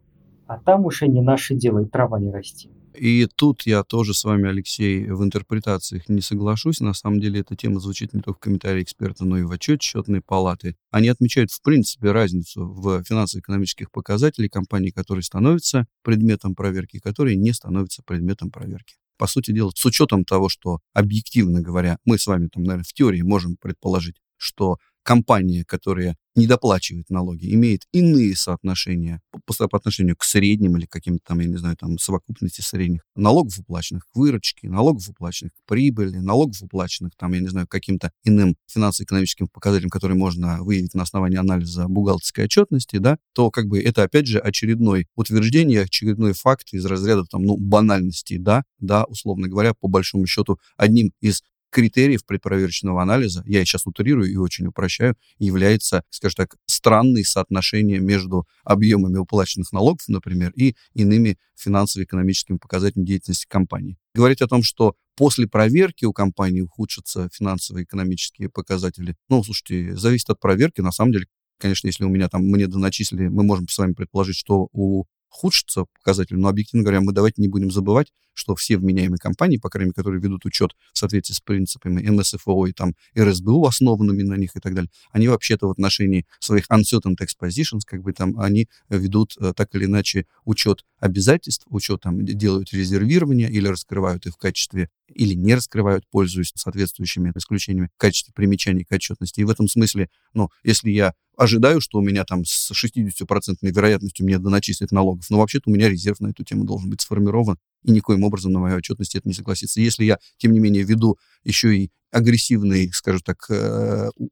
а там уже не наше дело, и трава не расти. И тут я тоже с вами, Алексей, в интерпретациях не соглашусь. На самом деле эта тема звучит не только в комментарии эксперта, но и в отчете счетной палаты. Они отмечают, в принципе, разницу в финансово-экономических показателях компаний, которые становятся предметом проверки, которые не становятся предметом проверки. По сути дела, с учетом того, что, объективно говоря, мы с вами, там, наверное, в теории можем предположить, что компания, которая недоплачивает налоги, имеет иные соотношения по, по отношению к средним или каким-то там, я не знаю, там совокупности средних налогов уплаченных к выручке, налогов уплаченных к прибыли, налогов уплаченных там, я не знаю, каким-то иным финансово-экономическим показателям, которые можно выявить на основании анализа бухгалтерской отчетности, да, то как бы это опять же очередное утверждение, очередной факт из разряда там, ну, банальности, да, да, условно говоря, по большому счету одним из критериев предпроверочного анализа, я сейчас утрирую и очень упрощаю, является, скажем так, странные соотношения между объемами уплаченных налогов, например, и иными финансово-экономическими показателями деятельности компании. Говорить о том, что после проверки у компании ухудшатся финансово-экономические показатели, ну, слушайте, зависит от проверки, на самом деле, конечно, если у меня там, мне доначислили, мы можем с вами предположить, что у ухудшатся показатели, но, объективно говоря, мы давайте не будем забывать, что все вменяемые компании, по крайней мере, которые ведут учет в соответствии с принципами эм эс эф о и там эр эс бэ у, основанными на них и так далее, они вообще-то в отношении своих uncertain tax positions, как бы там, они ведут так или иначе учет обязательств, учет там делают резервирование или раскрывают их в качестве, или не раскрывают, пользуясь соответствующими исключениями в качестве примечаний к отчетности. И в этом смысле, ну, если я ожидаю, что у меня там с шестьюдесятью процентами вероятностью мне доначислят налогов. Но вообще-то у меня резерв на эту тему должен быть сформирован, и никоим образом на мою отчетность это не согласится. Если я, тем не менее, веду еще и агрессивный, скажем так,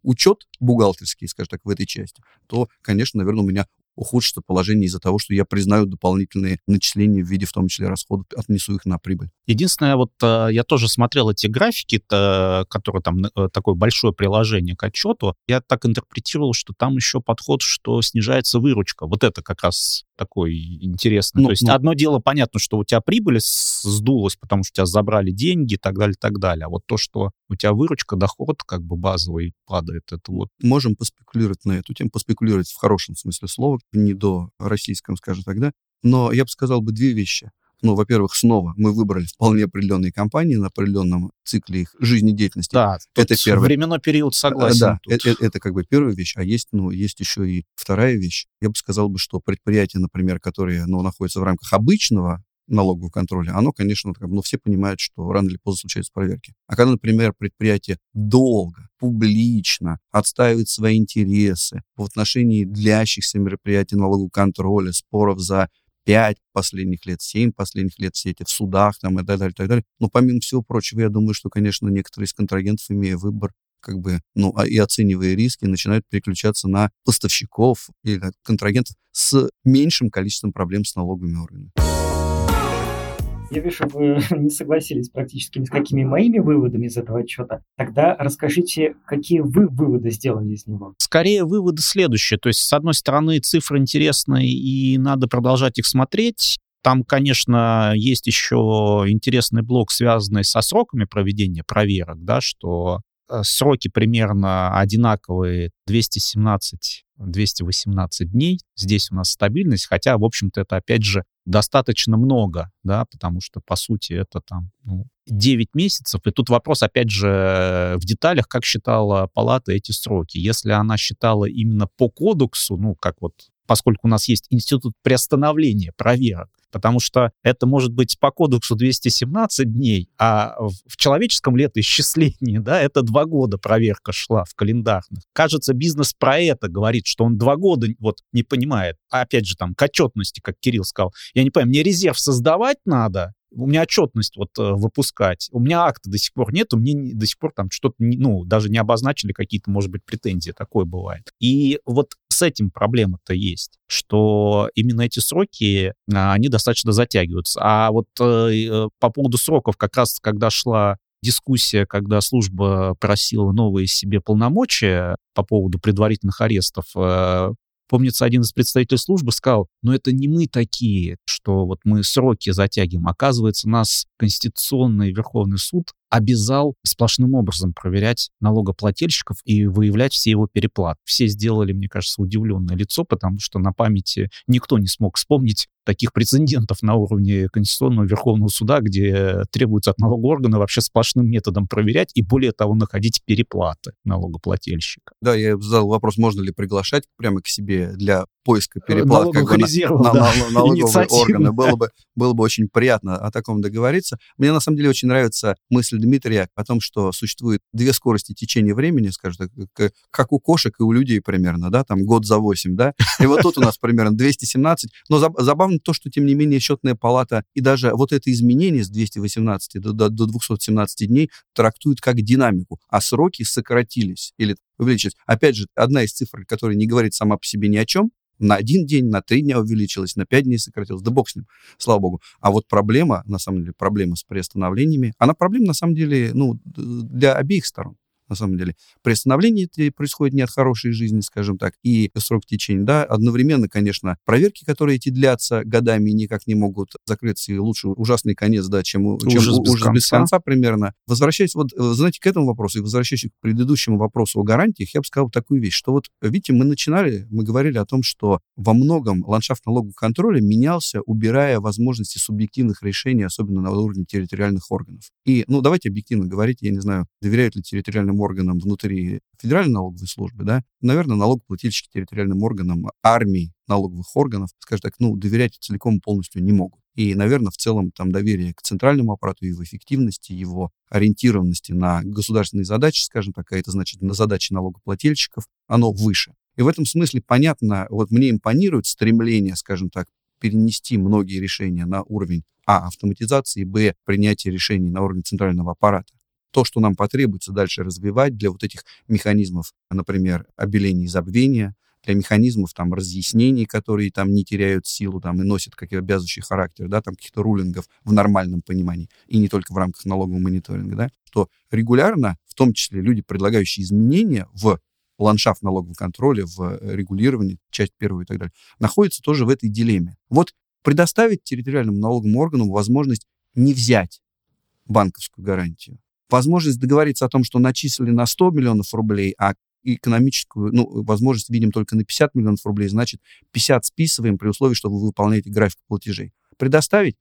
учет бухгалтерский, скажем так, в этой части, то, конечно, наверное, у меня ухудшится положение из-за того, что я признаю дополнительные начисления в виде, в том числе, расходов, отнесу их на прибыль. Единственное, вот я тоже смотрел эти графики, которые там, такое большое приложение к отчету, я так интерпретировал, что там еще подход, что снижается выручка. Вот это как раз такой интересный. Ну, То есть ну, одно дело, понятно, что у тебя прибыль сдулась, потому что у тебя забрали деньги и так далее, и так далее. А вот то, что у тебя выручка, доход как бы базовый падает, это вот... Можем поспекулировать на эту тему, поспекулировать в хорошем смысле слова, не до российском, скажем так, да, но я бы сказал бы две вещи. Ну, во-первых, снова мы выбрали вполне определенные компании на определенном цикле их жизнедеятельности. Да, это первое. Временной период согласен. Да, это, это как бы первая вещь, а есть, ну, есть еще и вторая вещь. Я бы сказал бы, что предприятия, например, которые, ну, находятся в рамках обычного налогового контроля, оно, конечно, ну, все понимают, что рано или поздно случаются проверки. А когда, например, предприятие долго, публично отстаивает свои интересы в отношении длящихся мероприятий налогового контроля, споров за пять последних лет, семь последних лет, все эти в судах там, и так далее, и так далее. Но помимо всего прочего, я думаю, что, конечно, некоторые из контрагентов, имея выбор, как бы, ну, и оценивая риски, начинают переключаться на поставщиков или контрагентов с меньшим количеством проблем с налоговыми органами. Я вижу, вы не согласились практически ни с какими моими выводами из этого отчета. Тогда расскажите, какие вы выводы сделали из него? Скорее, выводы следующие. То есть, с одной стороны, цифры интересные, и надо продолжать их смотреть. Там, конечно, есть еще интересный блок, связанный со сроками проведения проверок, да, что сроки примерно одинаковые, двести семнадцать - двести восемнадцать дней. Здесь у нас стабильность, хотя, в общем-то, это, опять же, достаточно много, да, потому что, по сути, это там ну, девять месяцев. И тут вопрос, опять же, в деталях, как считала палата эти сроки. Если она считала именно по кодексу, ну, как вот, поскольку у нас есть институт приостановления проверок, потому что это может быть по кодексу двести семнадцать дней, а в человеческом летоисчислении, да, это два года проверка шла в календарных. Кажется, бизнес про это говорит, что он два года вот не понимает. А опять же, там, к отчетности, как Кирилл сказал, я не понимаю, мне резерв создавать надо, у меня отчетность вот выпускать, у меня акта до сих пор нет, у меня до сих пор там что-то, ну, даже не обозначили какие-то, может быть, претензии, такое бывает. И вот с этим проблема-то есть, что именно эти сроки, они достаточно затягиваются. А вот э, по поводу сроков, как раз когда шла дискуссия, когда служба просила новые себе полномочия по поводу предварительных арестов, э, помнится, один из представителей службы сказал, ну это не мы такие, что вот мы сроки затягиваем. Оказывается, нас Конституционный Верховный суд обязал сплошным образом проверять налогоплательщиков и выявлять все его переплаты. Все сделали, мне кажется, удивленное лицо, потому что на памяти никто не смог вспомнить таких прецедентов на уровне Конституционного Верховного суда, где требуется от налогооргана вообще сплошным методом проверять и, более того, находить переплаты налогоплательщика. Да, я задал вопрос, можно ли приглашать прямо к себе для поиска переплат налоговых как бы, резервов, на, да. на, на, налоговые органы. Было бы, было бы очень приятно о таком договориться. Мне, на самом деле, очень нравится мысль Дмитрия о том, что существует две скорости течения времени, скажем так, как у кошек и у людей примерно, да, там год за восемь, да, и вот тут у нас примерно двести семнадцать, но забавно то, что, тем не менее, счетная палата и даже вот это изменение с двухсот восемнадцати до, до, до двухсот семнадцати дней трактует как динамику, а сроки сократились или увеличились. Опять же, одна из цифр, которая не говорит сама по себе ни о чем, на один день, на три дня увеличилось, на пять дней сократилось. Да бог с ним, слава богу. А вот проблема, на самом деле, проблема с приостановлениями, она проблема, на самом деле, ну, для обеих сторон, на самом деле. Приостановление происходит не от хорошей жизни, скажем так, и срок течения, да, одновременно, конечно, проверки, которые эти длятся годами, никак не могут закрыться, и лучше ужасный конец, да, чем ужас, чем, без, ужас конца. без конца примерно. Возвращаясь, вот, знаете, к этому вопросу, и возвращаясь к предыдущему вопросу о гарантиях, я бы сказал такую вещь, что вот, видите, мы начинали, мы говорили о том, что во многом ландшафт налогового контроля менялся, убирая возможности субъективных решений, особенно на уровне территориальных органов. И, ну, давайте объективно говорить, я не знаю, доверяют ли территориальным органам внутри Федеральной налоговой службы, да, наверное, налогоплательщики территориальным органам армии налоговых органов, скажем так, ну, доверять целиком полностью не могут. И, наверное, в целом там доверие к центральному аппарату, его эффективности, его ориентированности на государственные задачи, скажем так, а это значит на задачи налогоплательщиков, оно выше. И в этом смысле, понятно, вот мне импонирует стремление, скажем так, перенести многие решения на уровень а. автоматизации, б. принятия решений на уровень центрального аппарата. То, что нам потребуется дальше развивать для вот этих механизмов, например, обеления и забвения, для механизмов там разъяснений, которые там не теряют силу там и носят какой-то обязывающий характер, да, там каких-то рулингов в нормальном понимании, и не только в рамках налогового мониторинга, да, что регулярно, в том числе люди, предлагающие изменения в ландшафт налогового контроля, в регулировании, часть первую и так далее, находятся тоже в этой дилемме. Вот предоставить территориальному налоговому органу возможность не взять банковскую гарантию, возможность договориться о том, что начислили на сто миллионов рублей, а экономическую, ну, возможность видим только на пятьдесят миллионов рублей, значит, пятьдесят списываем при условии, что вы выполняете график платежей. Предоставить?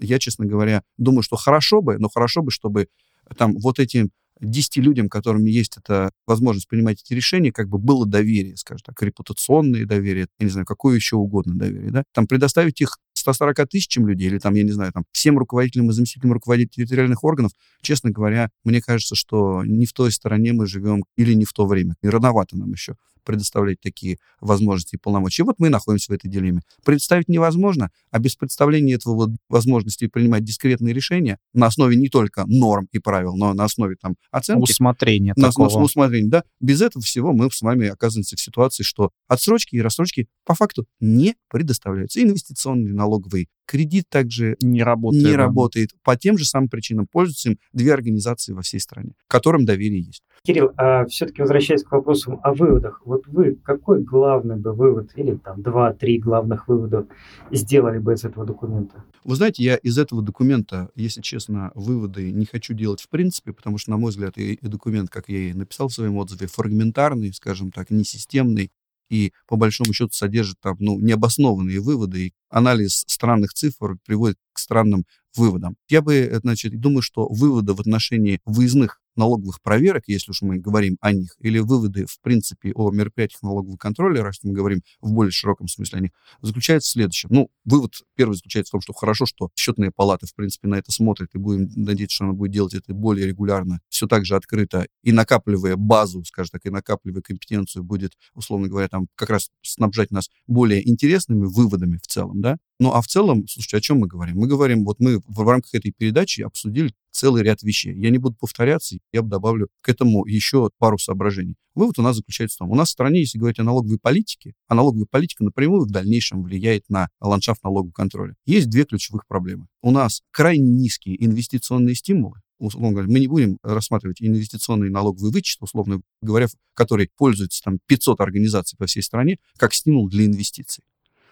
Я, честно говоря, думаю, что хорошо бы, но хорошо бы, чтобы там вот этим десяти людям, которым есть эта возможность принимать эти решения, как бы было доверие, скажем так, репутационное доверие, я не знаю, какое еще угодно доверие, да, там предоставить их ста сорока тысячам людей, или там, я не знаю, там, всем руководителям и заместителям руководителей территориальных органов, честно говоря, мне кажется, что не в той стороне мы живем или не в то время. И рановато нам еще предоставлять такие возможности и полномочия. И вот мы и находимся в этой дилемме. Представить невозможно, а без представления этого вот возможности принимать дискретные решения на основе не только норм и правил, но на основе там оценки. Усмотрения на, такого. На усмотрение, да. Без этого всего мы с вами оказываемся в ситуации, что отсрочки и рассрочки по факту не предоставляются. Инвестиционные налоговые Кредит также не работает. Не работает. По тем же самым причинам пользуются им две организации во всей стране, которым доверие есть. Кирилл, а все-таки возвращаясь к вопросу о выводах. Вот вы какой главный бы вывод или там два-три главных вывода сделали бы из этого документа? Вы знаете, я из этого документа, если честно, выводы не хочу делать в принципе, потому что, на мой взгляд, и документ, как я и написал в своем отзыве, фрагментарный, скажем так, несистемный. И, по большому счету, содержит там, ну, необоснованные выводы, и анализ странных цифр приводит к странным выводам. Я бы, значит, думаю, что выводы в отношении выездных налоговых проверок, если уж мы говорим о них, или выводы, в принципе, о мероприятиях налогового контроля, раз мы говорим в более широком смысле о них, заключается в следующем. Ну, вывод первый заключается в том, что хорошо, что Счетная палата, в принципе, на это смотрит, и будем надеяться, что она будет делать это более регулярно, все так же открыто, и накапливая базу, скажем так, и накапливая компетенцию, будет, условно говоря, там как раз снабжать нас более интересными выводами в целом, да? Ну, а в целом, слушайте, о чем мы говорим? Мы говорим, вот мы в рамках этой передачи обсудили целый ряд вещей. Я не буду повторяться, я бы добавлю к этому еще пару соображений. Вывод у нас заключается в том, у нас в стране, если говорить о налоговой политике, а налоговая политика напрямую в дальнейшем влияет на ландшафт налогового контроля. Есть две ключевых проблемы. У нас крайне низкие инвестиционные стимулы. Условно говоря, мы не будем рассматривать инвестиционный налоговый вычет, условно говоря, который пользуется там пятьсот организаций по всей стране, как стимул для инвестиций.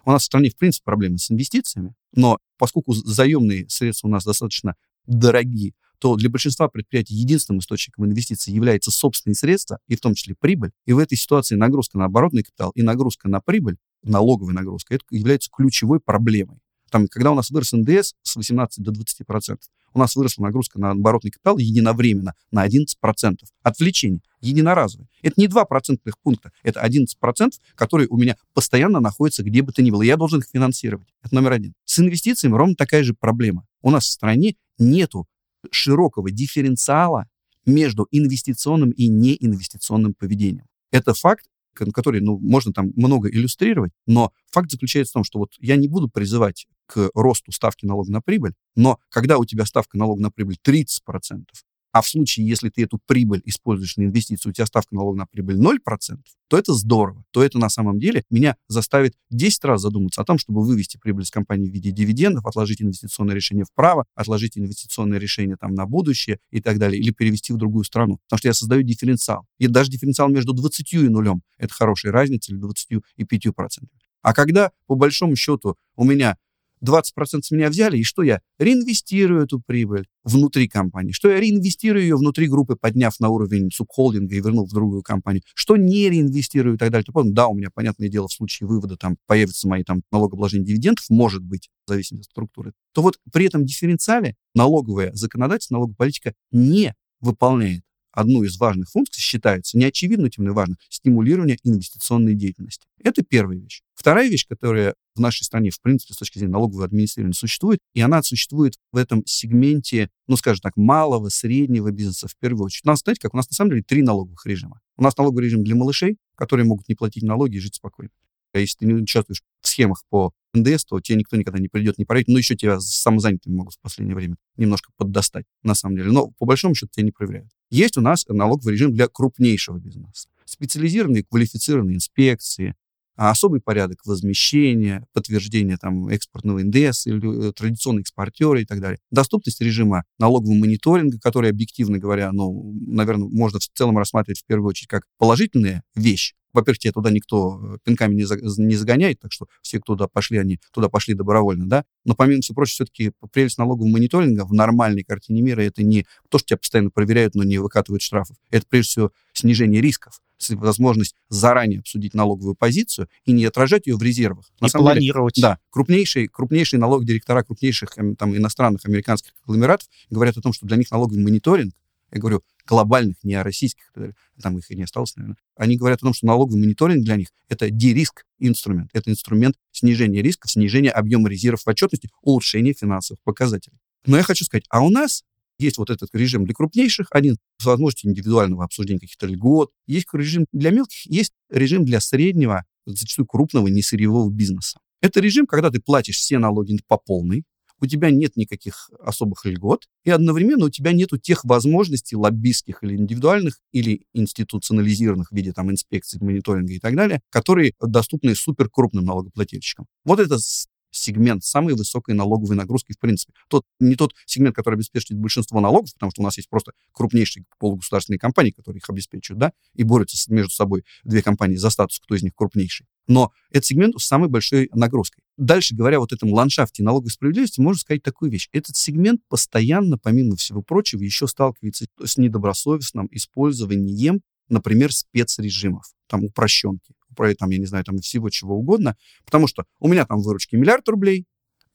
У нас в стране, в принципе, проблемы с инвестициями, но поскольку заемные средства у нас достаточно дорогие, то для большинства предприятий единственным источником инвестиций являются собственные средства, и в том числе прибыль. И в этой ситуации нагрузка на оборотный капитал и нагрузка на прибыль, налоговая нагрузка, это является ключевой проблемой. Там, когда у нас вырос эн дэ эс с восемнадцати до двадцати процентов, у нас выросла нагрузка на оборотный капитал единовременно на одиннадцать процентов. Отвлечение единоразовое. Это не два процентных пункта, это одиннадцать процентов, которые у меня постоянно находятся где бы то ни было. Я должен их финансировать. Это номер один. С инвестициями ровно такая же проблема. У нас в стране нету широкого дифференциала между инвестиционным и неинвестиционным поведением. Это факт, который, ну, можно там много иллюстрировать, но факт заключается в том, что вот я не буду призывать к росту ставки налога на прибыль, но когда у тебя ставка налога на прибыль тридцать процентов, а в случае, если ты эту прибыль используешь на инвестиции, у тебя ставка налога на прибыль ноль процентов, то это здорово. То это на самом деле меня заставит десять раз задуматься о том, чтобы вывести прибыль из компании в виде дивидендов, отложить инвестиционное решение вправо, отложить инвестиционное решение там на будущее и так далее, или перевести в другую страну. Потому что я создаю дифференциал. И даже дифференциал между двадцатью и нулем – это хорошая разница, или двадцатью и пятью процентами. А когда, по большому счету, у меня двадцать процентов с меня взяли, и что я? Реинвестирую эту прибыль внутри компании. Что я реинвестирую ее внутри группы, подняв на уровень субхолдинга и вернув в другую компанию. Что не реинвестирую и так далее. Да, у меня, понятное дело, в случае вывода там появятся мои там налогообложения дивидендов, может быть, в зависимости от структуры. То вот при этом дифференциале налоговое законодательство, налоговая политика не выполняет одну из важных функций, считается неочевидно, тем не важно, стимулирование инвестиционной деятельности. Это первая вещь. Вторая вещь, которая в нашей стране, в принципе, с точки зрения налогового администрирования существует, и она существует в этом сегменте, ну, скажем так, малого, среднего бизнеса в первую очередь. У нас, знаете, как у нас на самом деле три налоговых режима. У нас налоговый режим для малышей, которые могут не платить налоги и жить спокойно. А если ты не участвуешь в схемах по эн дэ эс, то тебе никто никогда не придет, не проверит. Ну, еще тебя самозанятыми могут в последнее время немножко поддостать, на самом деле. Но, по большому счету, тебя не проверяют. Есть у нас налоговый режим для крупнейшего бизнеса. Специализированные квалифицированные инспекции, особый порядок возмещения, подтверждения там, экспортного эн дэ эс, или традиционные экспортеры и так далее. Доступность режима налогового мониторинга, который, объективно говоря, ну, наверное, можно в целом рассматривать в первую очередь как положительная вещь. Во-первых, тебя туда никто пинками не загоняет, так что все, кто туда пошли, они туда пошли добровольно, да. Но помимо всего прочего, все-таки прелесть налогового мониторинга в нормальной картине мира — это не то, что тебя постоянно проверяют, но не выкатывают штрафов. Это, прежде всего, снижение рисков, возможность заранее обсудить налоговую позицию и не отражать ее в резервах. На самом деле, планировать. Да. Крупнейшие, крупнейшие налогодиректора крупнейших там, иностранных американских конгломератов говорят о том, что для них налоговый мониторинг, я говорю, глобальных, не о российских, там их и не осталось, наверное, они говорят о том, что налоговый мониторинг для них – это де-риск инструмент. Это инструмент снижения рисков, снижения объема резервов в отчетности, улучшения финансовых показателей. Но я хочу сказать, а у нас есть вот этот режим для крупнейших, один с возможностью индивидуального обсуждения каких-то льгот, есть режим для мелких, есть режим для среднего, зачастую крупного, несырьевого бизнеса. Это режим, когда ты платишь все налоги по полной, у тебя нет никаких особых льгот, и одновременно у тебя нету тех возможностей лоббистских или индивидуальных, или институционализированных в виде там, инспекций, мониторинга и так далее, которые доступны суперкрупным налогоплательщикам. Вот это сегмент самой высокой налоговой нагрузки в принципе. Тот, не тот сегмент, который обеспечивает большинство налогов, потому что у нас есть просто крупнейшие полугосударственные компании, которые их обеспечивают, да, и борются между собой две компании за статус, кто из них крупнейший. Но этот сегмент с самой большой нагрузкой. Дальше, говоря вот этом ландшафте налоговой справедливости, можно сказать такую вещь. Этот сегмент постоянно, помимо всего прочего, еще сталкивается с недобросовестным использованием, например, спецрежимов, там упрощенки, там, я не знаю, там всего чего угодно, потому что у меня там выручки миллиард рублей,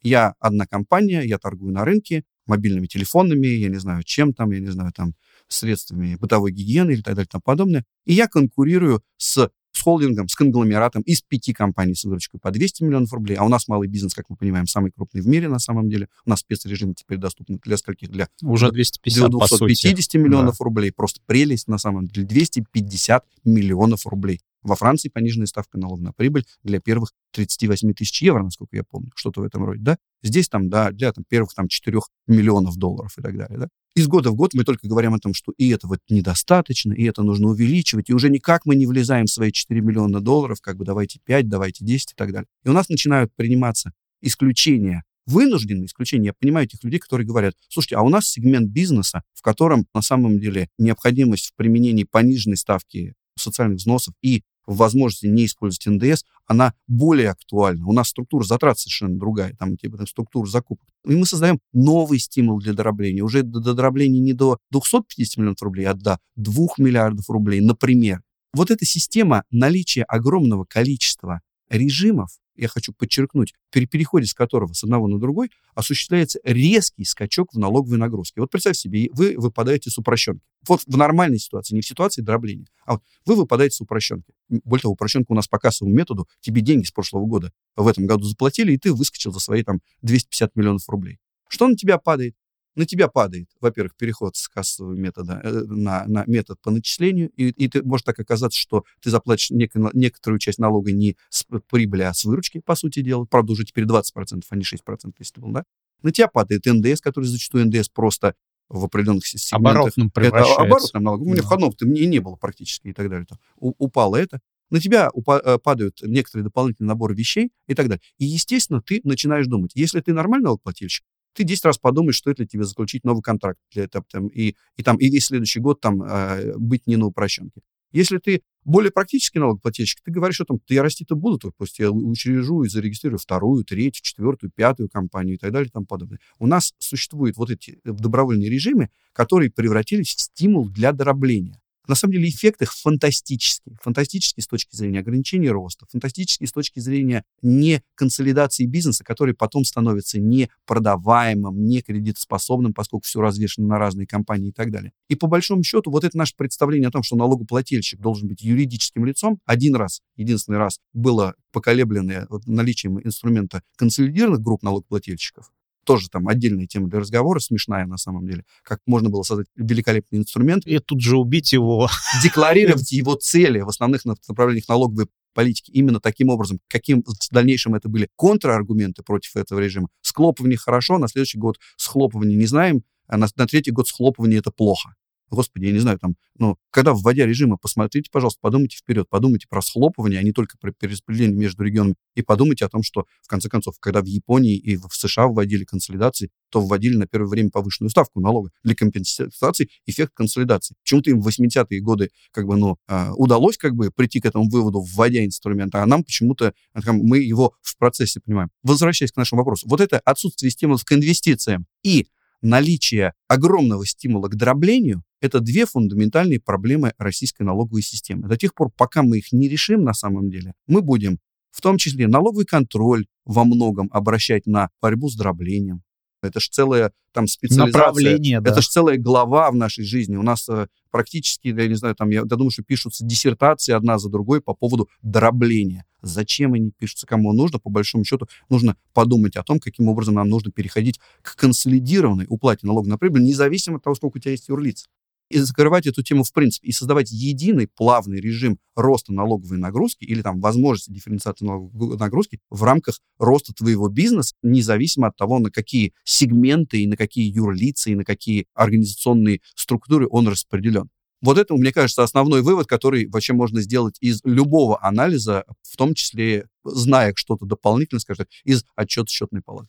я одна компания, я торгую на рынке мобильными телефонами, я не знаю, чем там, я не знаю, там, средствами бытовой гигиены или так далее, там подобное, и я конкурирую с с холдингом, с конгломератом из пяти компаний с выручкой по двести миллионов рублей, а у нас малый бизнес, как мы понимаем, самый крупный в мире на самом деле. У нас спецрежимы теперь доступны для скольких? Для уже двести пятьдесят, для двести пятьдесят миллионов да. рублей. Просто прелесть на самом деле. двести пятьдесят миллионов рублей. Во Франции пониженная ставка налога на прибыль для первых тридцать восемь тысяч евро, насколько я помню, что-то в этом роде, да? Здесь там, да, для там, первых там, четыре миллионов долларов и так далее, да? Из года в год мы только говорим о том, что и это вот недостаточно, и это нужно увеличивать, и уже никак мы не влезаем в свои четыре миллиона долларов, как бы давайте пять, давайте десять и так далее. И у нас начинают приниматься исключения, вынужденные исключения. Я понимаю этих людей, которые говорят, слушайте, а у нас сегмент бизнеса, в котором на самом деле необходимость в применении пониженной ставки социальных взносов и возможности не использовать эн дэ эс, она более актуальна. У нас структура затрат совершенно другая, там типа там, структура закупок. И мы создаем новый стимул для дробления. Уже до дробления не до двухсот пятидесяти миллионов рублей, а до двух миллиардов рублей, например. Вот эта система наличия огромного количества режимов, я хочу подчеркнуть, при переходе с которого с одного на другой осуществляется резкий скачок в налоговой нагрузке. Вот представьте себе, вы выпадаете с упрощенки. Вот в нормальной ситуации, не в ситуации дробления, а вот вы выпадаете с упрощенки. Более того, упрощенка у нас по кассовому методу. Тебе деньги с прошлого года в этом году заплатили, и ты выскочил за свои там двести пятьдесят миллионов рублей. Что на тебя падает? На тебя падает, во-первых, переход с кассового метода на, на метод по начислению, и, и ты, может так оказаться, что ты заплатишь нек- некоторую часть налога не с прибыли, а с выручки, по сути дела. Правда, уже теперь двадцать процентов, а не шесть процентов, если был, да? На тебя падает эн дэ эс, который зачастую эн дэ эс просто в определенных сегментах. Оборотным превращается. Это оборотным налогом. У меня входного-то мне не было практически и так далее. У, упало это. На тебя упа- падают некоторые дополнительные наборы вещей и так далее. И, естественно, ты начинаешь думать. Если ты нормальный налогоплательщик, ты десять раз подумаешь, стоит ли тебе заключить новый контракт для этого, там, и, и, там, и весь следующий год там, э, быть не на упрощенке. Если ты более практический налогоплательщик, ты говоришь, что там, я расти-то буду, то пусть я учрежу и зарегистрирую вторую, третью, четвертую, пятую компанию и так далее и тому подобное. У нас существуют вот эти добровольные режимы, которые превратились в стимул для дробления. На самом деле эффекты фантастические. Фантастические с точки зрения ограничения роста, фантастические с точки зрения не консолидации бизнеса, который потом становится не продаваемым, не кредитоспособным, поскольку все развешено на разные компании и так далее. И по большому счету вот это наше представление о том, что налогоплательщик должен быть юридическим лицом, один раз, единственный раз было поколеблено наличием инструмента консолидированных групп налогоплательщиков. Тоже там отдельная тема для разговора, смешная на самом деле. Как можно было создать великолепный инструмент. И тут же убить его. Декларировать его цели в основных направлениях налоговой политики именно таким образом, каким в дальнейшем это были контраргументы против этого режима. Схлопывание хорошо, на следующий год схлопывание не знаем, а на, на третий год схлопывание это плохо. Господи, я не знаю, там, ну, когда вводя режимы, посмотрите, пожалуйста, подумайте вперед, подумайте про схлопывание, а не только про перераспределение между регионами, и подумайте о том, что, в конце концов, когда в Японии и в США вводили консолидации, то вводили на первое время повышенную ставку налога для компенсации эффект консолидации. Почему-то им в восьмидесятые годы как бы, ну, удалось как бы прийти к этому выводу, вводя инструмент, а нам почему-то, мы его в процессе понимаем. Возвращаясь к нашему вопросу, вот это отсутствие стимулов к инвестициям и наличие огромного стимула к дроблению – это две фундаментальные проблемы российской налоговой системы. До тех пор, пока мы их не решим на самом деле, мы будем в том числе налоговый контроль во многом обращать на борьбу с дроблением. Это же целая там специализация, да. Это же целая глава в нашей жизни. У нас э, практически, я не знаю, там, я, я думаю, что пишутся диссертации одна за другой по поводу дробления. Зачем они пишутся, кому нужно? По большому счету нужно подумать о том, каким образом нам нужно переходить к консолидированной уплате налога на прибыль, независимо от того, сколько у тебя есть юрлиц. И закрывать эту тему в принципе, и создавать единый плавный режим роста налоговой нагрузки или там возможности дифференциации налоговой нагрузки в рамках роста твоего бизнеса, независимо от того, на какие сегменты, и на какие юрлицы, и на какие организационные структуры он распределен. Вот это, мне кажется, основной вывод, который вообще можно сделать из любого анализа, в том числе, зная что-то дополнительное, скажем так, из отчета Счетной палаты.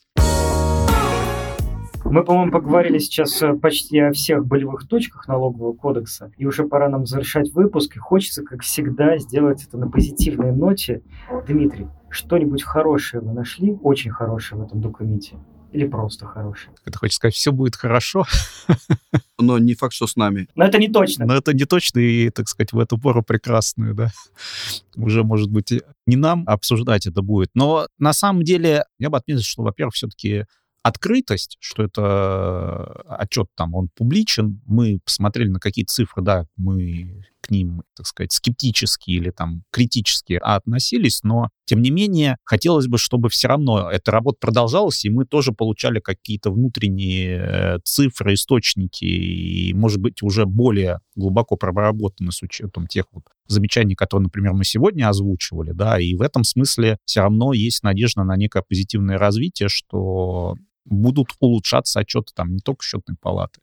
Мы, по-моему, поговорили сейчас почти о всех болевых точках налогового кодекса, и уже пора нам завершать выпуск, и хочется, как всегда, сделать это на позитивной ноте. Дмитрий, что-нибудь хорошее вы нашли, очень хорошее в этом документе? Или просто хорошее? Ты хочешь сказать, все будет хорошо? Но не факт, что с нами. Но это не точно. Но это не точно, и, так сказать, в эту пору прекрасную, да. Уже, может быть, не нам обсуждать это будет. Но на самом деле я бы отметил, что, во-первых, все-таки открытость, что это отчет там, он публичен, мы посмотрели на какие цифры, да, мы к ним, так сказать, скептически или там критически относились, но, тем не менее, хотелось бы, чтобы все равно эта работа продолжалась, и мы тоже получали какие-то внутренние цифры, источники, и, может быть, уже более глубоко проработаны с учетом тех вот замечаний, которые, например, мы сегодня озвучивали, да, и в этом смысле все равно есть надежда на некое позитивное развитие, что будут улучшаться отчеты там не только Счетной палаты.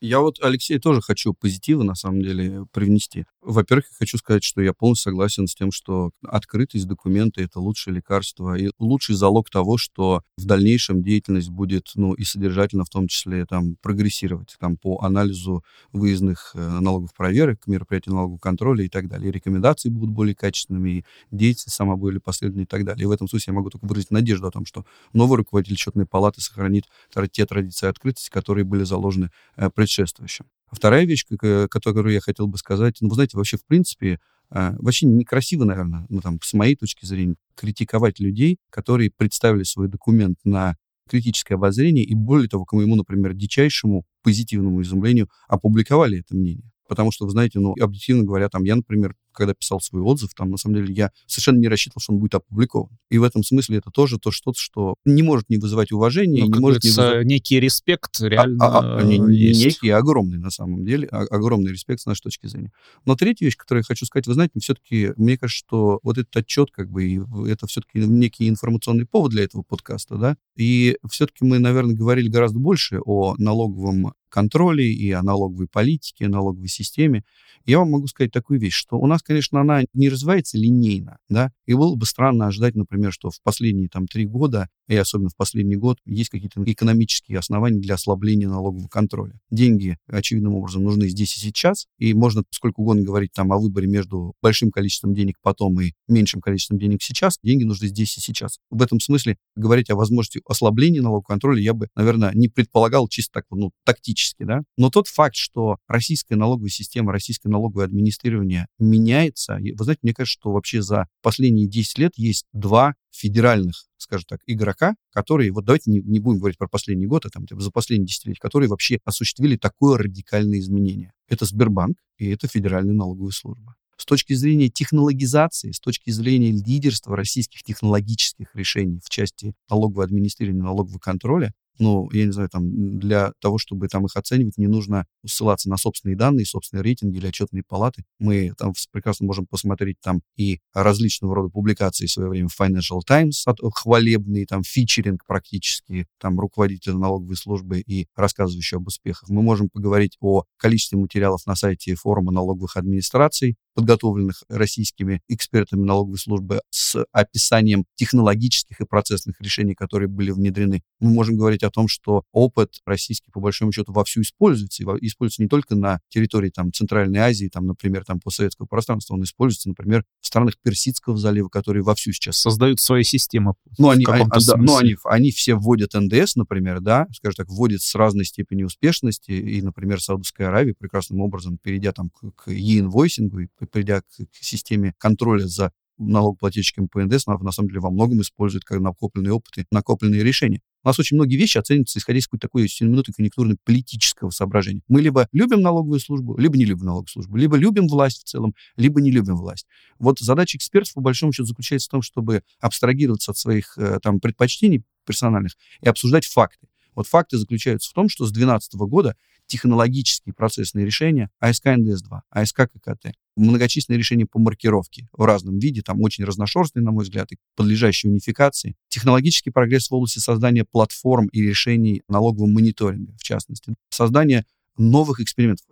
Я вот, Алексей, тоже хочу позитива, на самом деле, привнести. Во-первых, хочу сказать, что я полностью согласен с тем, что открытость документа — это лучшее лекарство и лучший залог того, что в дальнейшем деятельность будет, ну, и содержательно, в том числе, там, прогрессировать, там, по анализу выездных налоговых проверок, мероприятий налогового контроля и так далее. И рекомендации будут более качественными, и деятельность сама более последовательной и так далее. И в этом смысле я могу только выразить надежду о том, что новый руководитель Счетной палаты сохранит те традиции открытости, которые были заложены предшественниками. Вторая вещь, которую я хотел бы сказать, ну, вы знаете, вообще, в принципе, вообще некрасиво, наверное, ну, там, с моей точки зрения, критиковать людей, которые представили свой документ на критическое обозрение и, более того, к моему, например, дичайшему позитивному изумлению, опубликовали это мнение. Потому что, вы знаете, ну, объективно говоря, там, я, например, когда писал свой отзыв, там, на самом деле, я совершенно не рассчитывал, что он будет опубликован. И в этом смысле это тоже то что-то, что не может не вызывать уважения. Ну, не может не вызывать... некий респект реально а, а, а, не, не, Некий, огромный, на самом деле, а, огромный респект с нашей точки зрения. Но третья вещь, которую я хочу сказать, вы знаете, все-таки, мне кажется, что вот этот отчет, как бы, и это все-таки некий информационный повод для этого подкаста, да, и все-таки мы, наверное, говорили гораздо больше о налоговом контроле и о налоговой политике, о налоговой системе. Я вам могу сказать такую вещь, что у нас, конечно, она не развивается линейно, да, и было бы странно ожидать, например, что в последние там три года, и особенно в последний год, есть какие-то экономические основания для ослабления налогового контроля. Деньги, очевидным образом, нужны здесь и сейчас, и можно сколько угодно говорить там о выборе между большим количеством денег потом и меньшим количеством денег сейчас, деньги нужны здесь и сейчас. В этом смысле говорить о возможности ослабления налогового контроля я бы, наверное, не предполагал чисто так, ну, тактически, да. Но тот факт, что российская налоговая система, российское налоговое администрирование меняется, вы знаете, мне кажется, что вообще за последние десять лет есть два федеральных, скажем так, игрока, которые, вот давайте не, не будем говорить про последний год, а там за последние десятилетия, которые вообще осуществили такое радикальное изменение. Это Сбербанк и это Федеральная налоговая служба. С точки зрения технологизации, с точки зрения лидерства российских технологических решений в части налогового администрирования, налогового контроля, ну, я не знаю, там, для того, чтобы там их оценивать, не нужно ссылаться на собственные данные, собственные рейтинги или отчетные палаты. Мы там прекрасно можем посмотреть там и различного рода публикации в свое время в Financial Times, хвалебные, там, фичеринг практически, там, руководителя налоговой службы и рассказывающие об успехах. Мы можем поговорить о количестве материалов на сайте форума налоговых администраций, подготовленных российскими экспертами налоговой службы с описанием технологических и процессных решений, которые были внедрены. Мы можем говорить о том, что опыт российский, по большому счету, вовсю используется. И используется не только на территории там, Центральной Азии, там, например, там, постсоветского пространства, он используется, например, в странах Персидского залива, которые вовсю сейчас... Создают свои системы. Ну, они, они, да, ну они, они все вводят эн дэ эс, например, да, скажем так, вводят с разной степенью успешности. И, например, Саудовская Аравия прекрасным образом, перейдя там, к e-инвойсингу и придя к системе контроля за налогоплательщиками по эн дэ эс, она, на самом деле, во многом использует как накопленные опыты, накопленные решения. У нас очень многие вещи оцениваются, исходя из какой-то такой сиюминутной конъюнктурно-политического соображения. Мы либо любим налоговую службу, либо не любим налоговую службу, либо любим власть в целом, либо не любим власть. Вот задача экспертов, по большому счету, заключается в том, чтобы абстрагироваться от своих там, предпочтений персональных и обсуждать факты. Вот факты заключаются в том, что с две тысячи двенадцатого года технологические процессные решения а эс ка эн дэ эс два, а эс ка ка ка тэ, многочисленные решения по маркировке в разном виде, там очень разношерстные, на мой взгляд, и подлежащие унификации. Технологический прогресс в области создания платформ и решений налогового мониторинга, в частности. Создание новых экспериментов.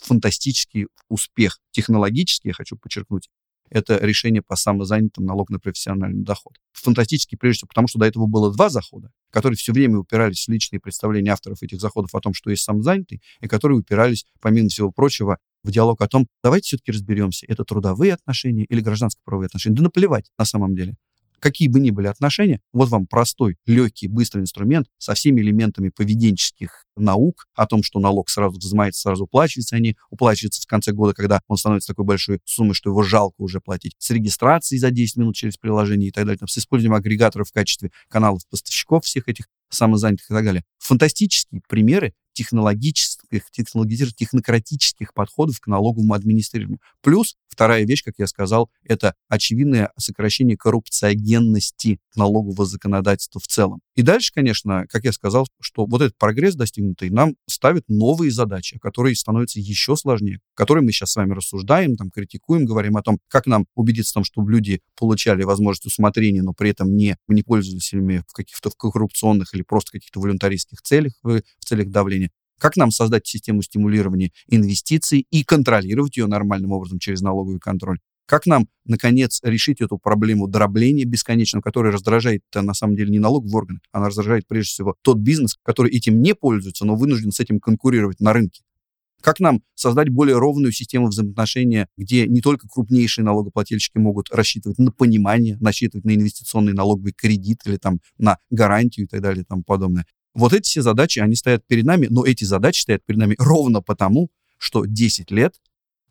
фантастический успех технологический, я хочу подчеркнуть, это решение по самозанятым налог на профессиональный доход. Фантастически, прежде всего, потому что до этого было два захода, которые все время упирались в личные представления авторов этих заходов о том, что есть самозанятый, и которые упирались, помимо всего прочего, в диалог о том, давайте все-таки разберемся, это трудовые отношения или гражданско-правовые отношения. Да наплевать на самом деле. Какие бы ни были отношения, вот вам простой, легкий, быстрый инструмент со всеми элементами поведенческих наук о том, что налог сразу взимается, сразу уплачивается, а не уплачивается в конце года, когда он становится такой большой суммой, что его жалко уже платить, с регистрацией за десять минут через приложение и так далее, там, с использованием агрегаторов в качестве каналов-поставщиков всех этих самозанятых и так далее. Фантастические примеры технологических, технологических, технократических подходов к налоговому администрированию. Плюс вторая вещь, как я сказал, это очевидное сокращение коррупциогенности налогового законодательства в целом. И дальше, конечно, как я сказал, что вот этот прогресс достигнутый нам ставит новые задачи, которые становятся еще сложнее, которые мы сейчас с вами рассуждаем, там, критикуем, говорим о том, как нам убедиться в том, чтобы люди получали возможность усмотрения, но при этом не, не пользовались ими в каких-то коррупционных или просто каких-то волюнтаристских целях, в целях давления. Как нам создать систему стимулирования инвестиций и контролировать ее нормальным образом через налоговый контроль? Как нам, наконец, решить эту проблему дробления бесконечного, которая раздражает, на самом деле, не налоговые органы, она раздражает, прежде всего, тот бизнес, который этим не пользуется, но вынужден с этим конкурировать на рынке? Как нам создать более ровную систему взаимоотношения, где не только крупнейшие налогоплательщики могут рассчитывать на понимание, рассчитывать на инвестиционный налоговый кредит или там, на гарантию и так далее и тому подобное? Вот эти все задачи, они стоят перед нами, но эти задачи стоят перед нами ровно потому, что десять лет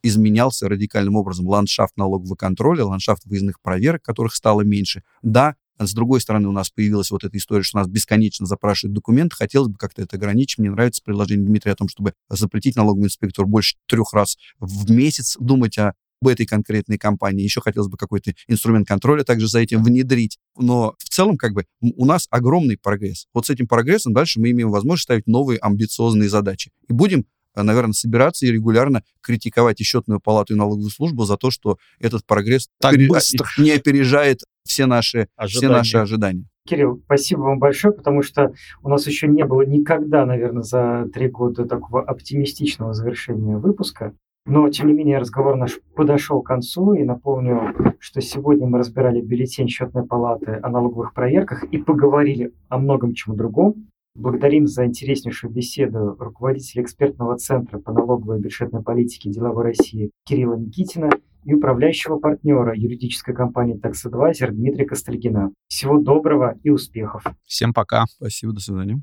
изменялся радикальным образом ландшафт налогового контроля, ландшафт выездных проверок, которых стало меньше. Да, с другой стороны, у нас появилась вот эта история, что нас бесконечно запрашивают документы. Хотелось бы как-то это ограничить. Мне нравится предложение Дмитрия о том, чтобы запретить налоговому инспектору больше трех раз в месяц думать о об этой конкретной компании. Еще хотелось бы какой-то инструмент контроля также за этим внедрить. Но в целом, как бы, у нас огромный прогресс. Вот с этим прогрессом дальше мы имеем возможность ставить новые амбициозные задачи. И будем, наверное, собираться и регулярно критиковать и Счетную палату, и налоговую службу за то, что этот прогресс так пере... не опережает все наши ожидания. Все наши ожидания. Кирилл, спасибо вам большое, потому что у нас еще не было никогда, наверное, за три года такого оптимистичного завершения выпуска. Но, тем не менее, разговор наш подошел к концу, и напомню, что сегодня мы разбирали бюллетень Счетной палаты о налоговых проверках и поговорили о многом чем другом. Благодарим за интереснейшую беседу руководителя экспертного центра по налоговой и бюджетной политике «Деловой России» Кирилла Никитина и управляющего партнера юридической компании Taxadvisor Дмитрия Костальгина. Всего доброго и успехов. Всем пока. Спасибо, до свидания.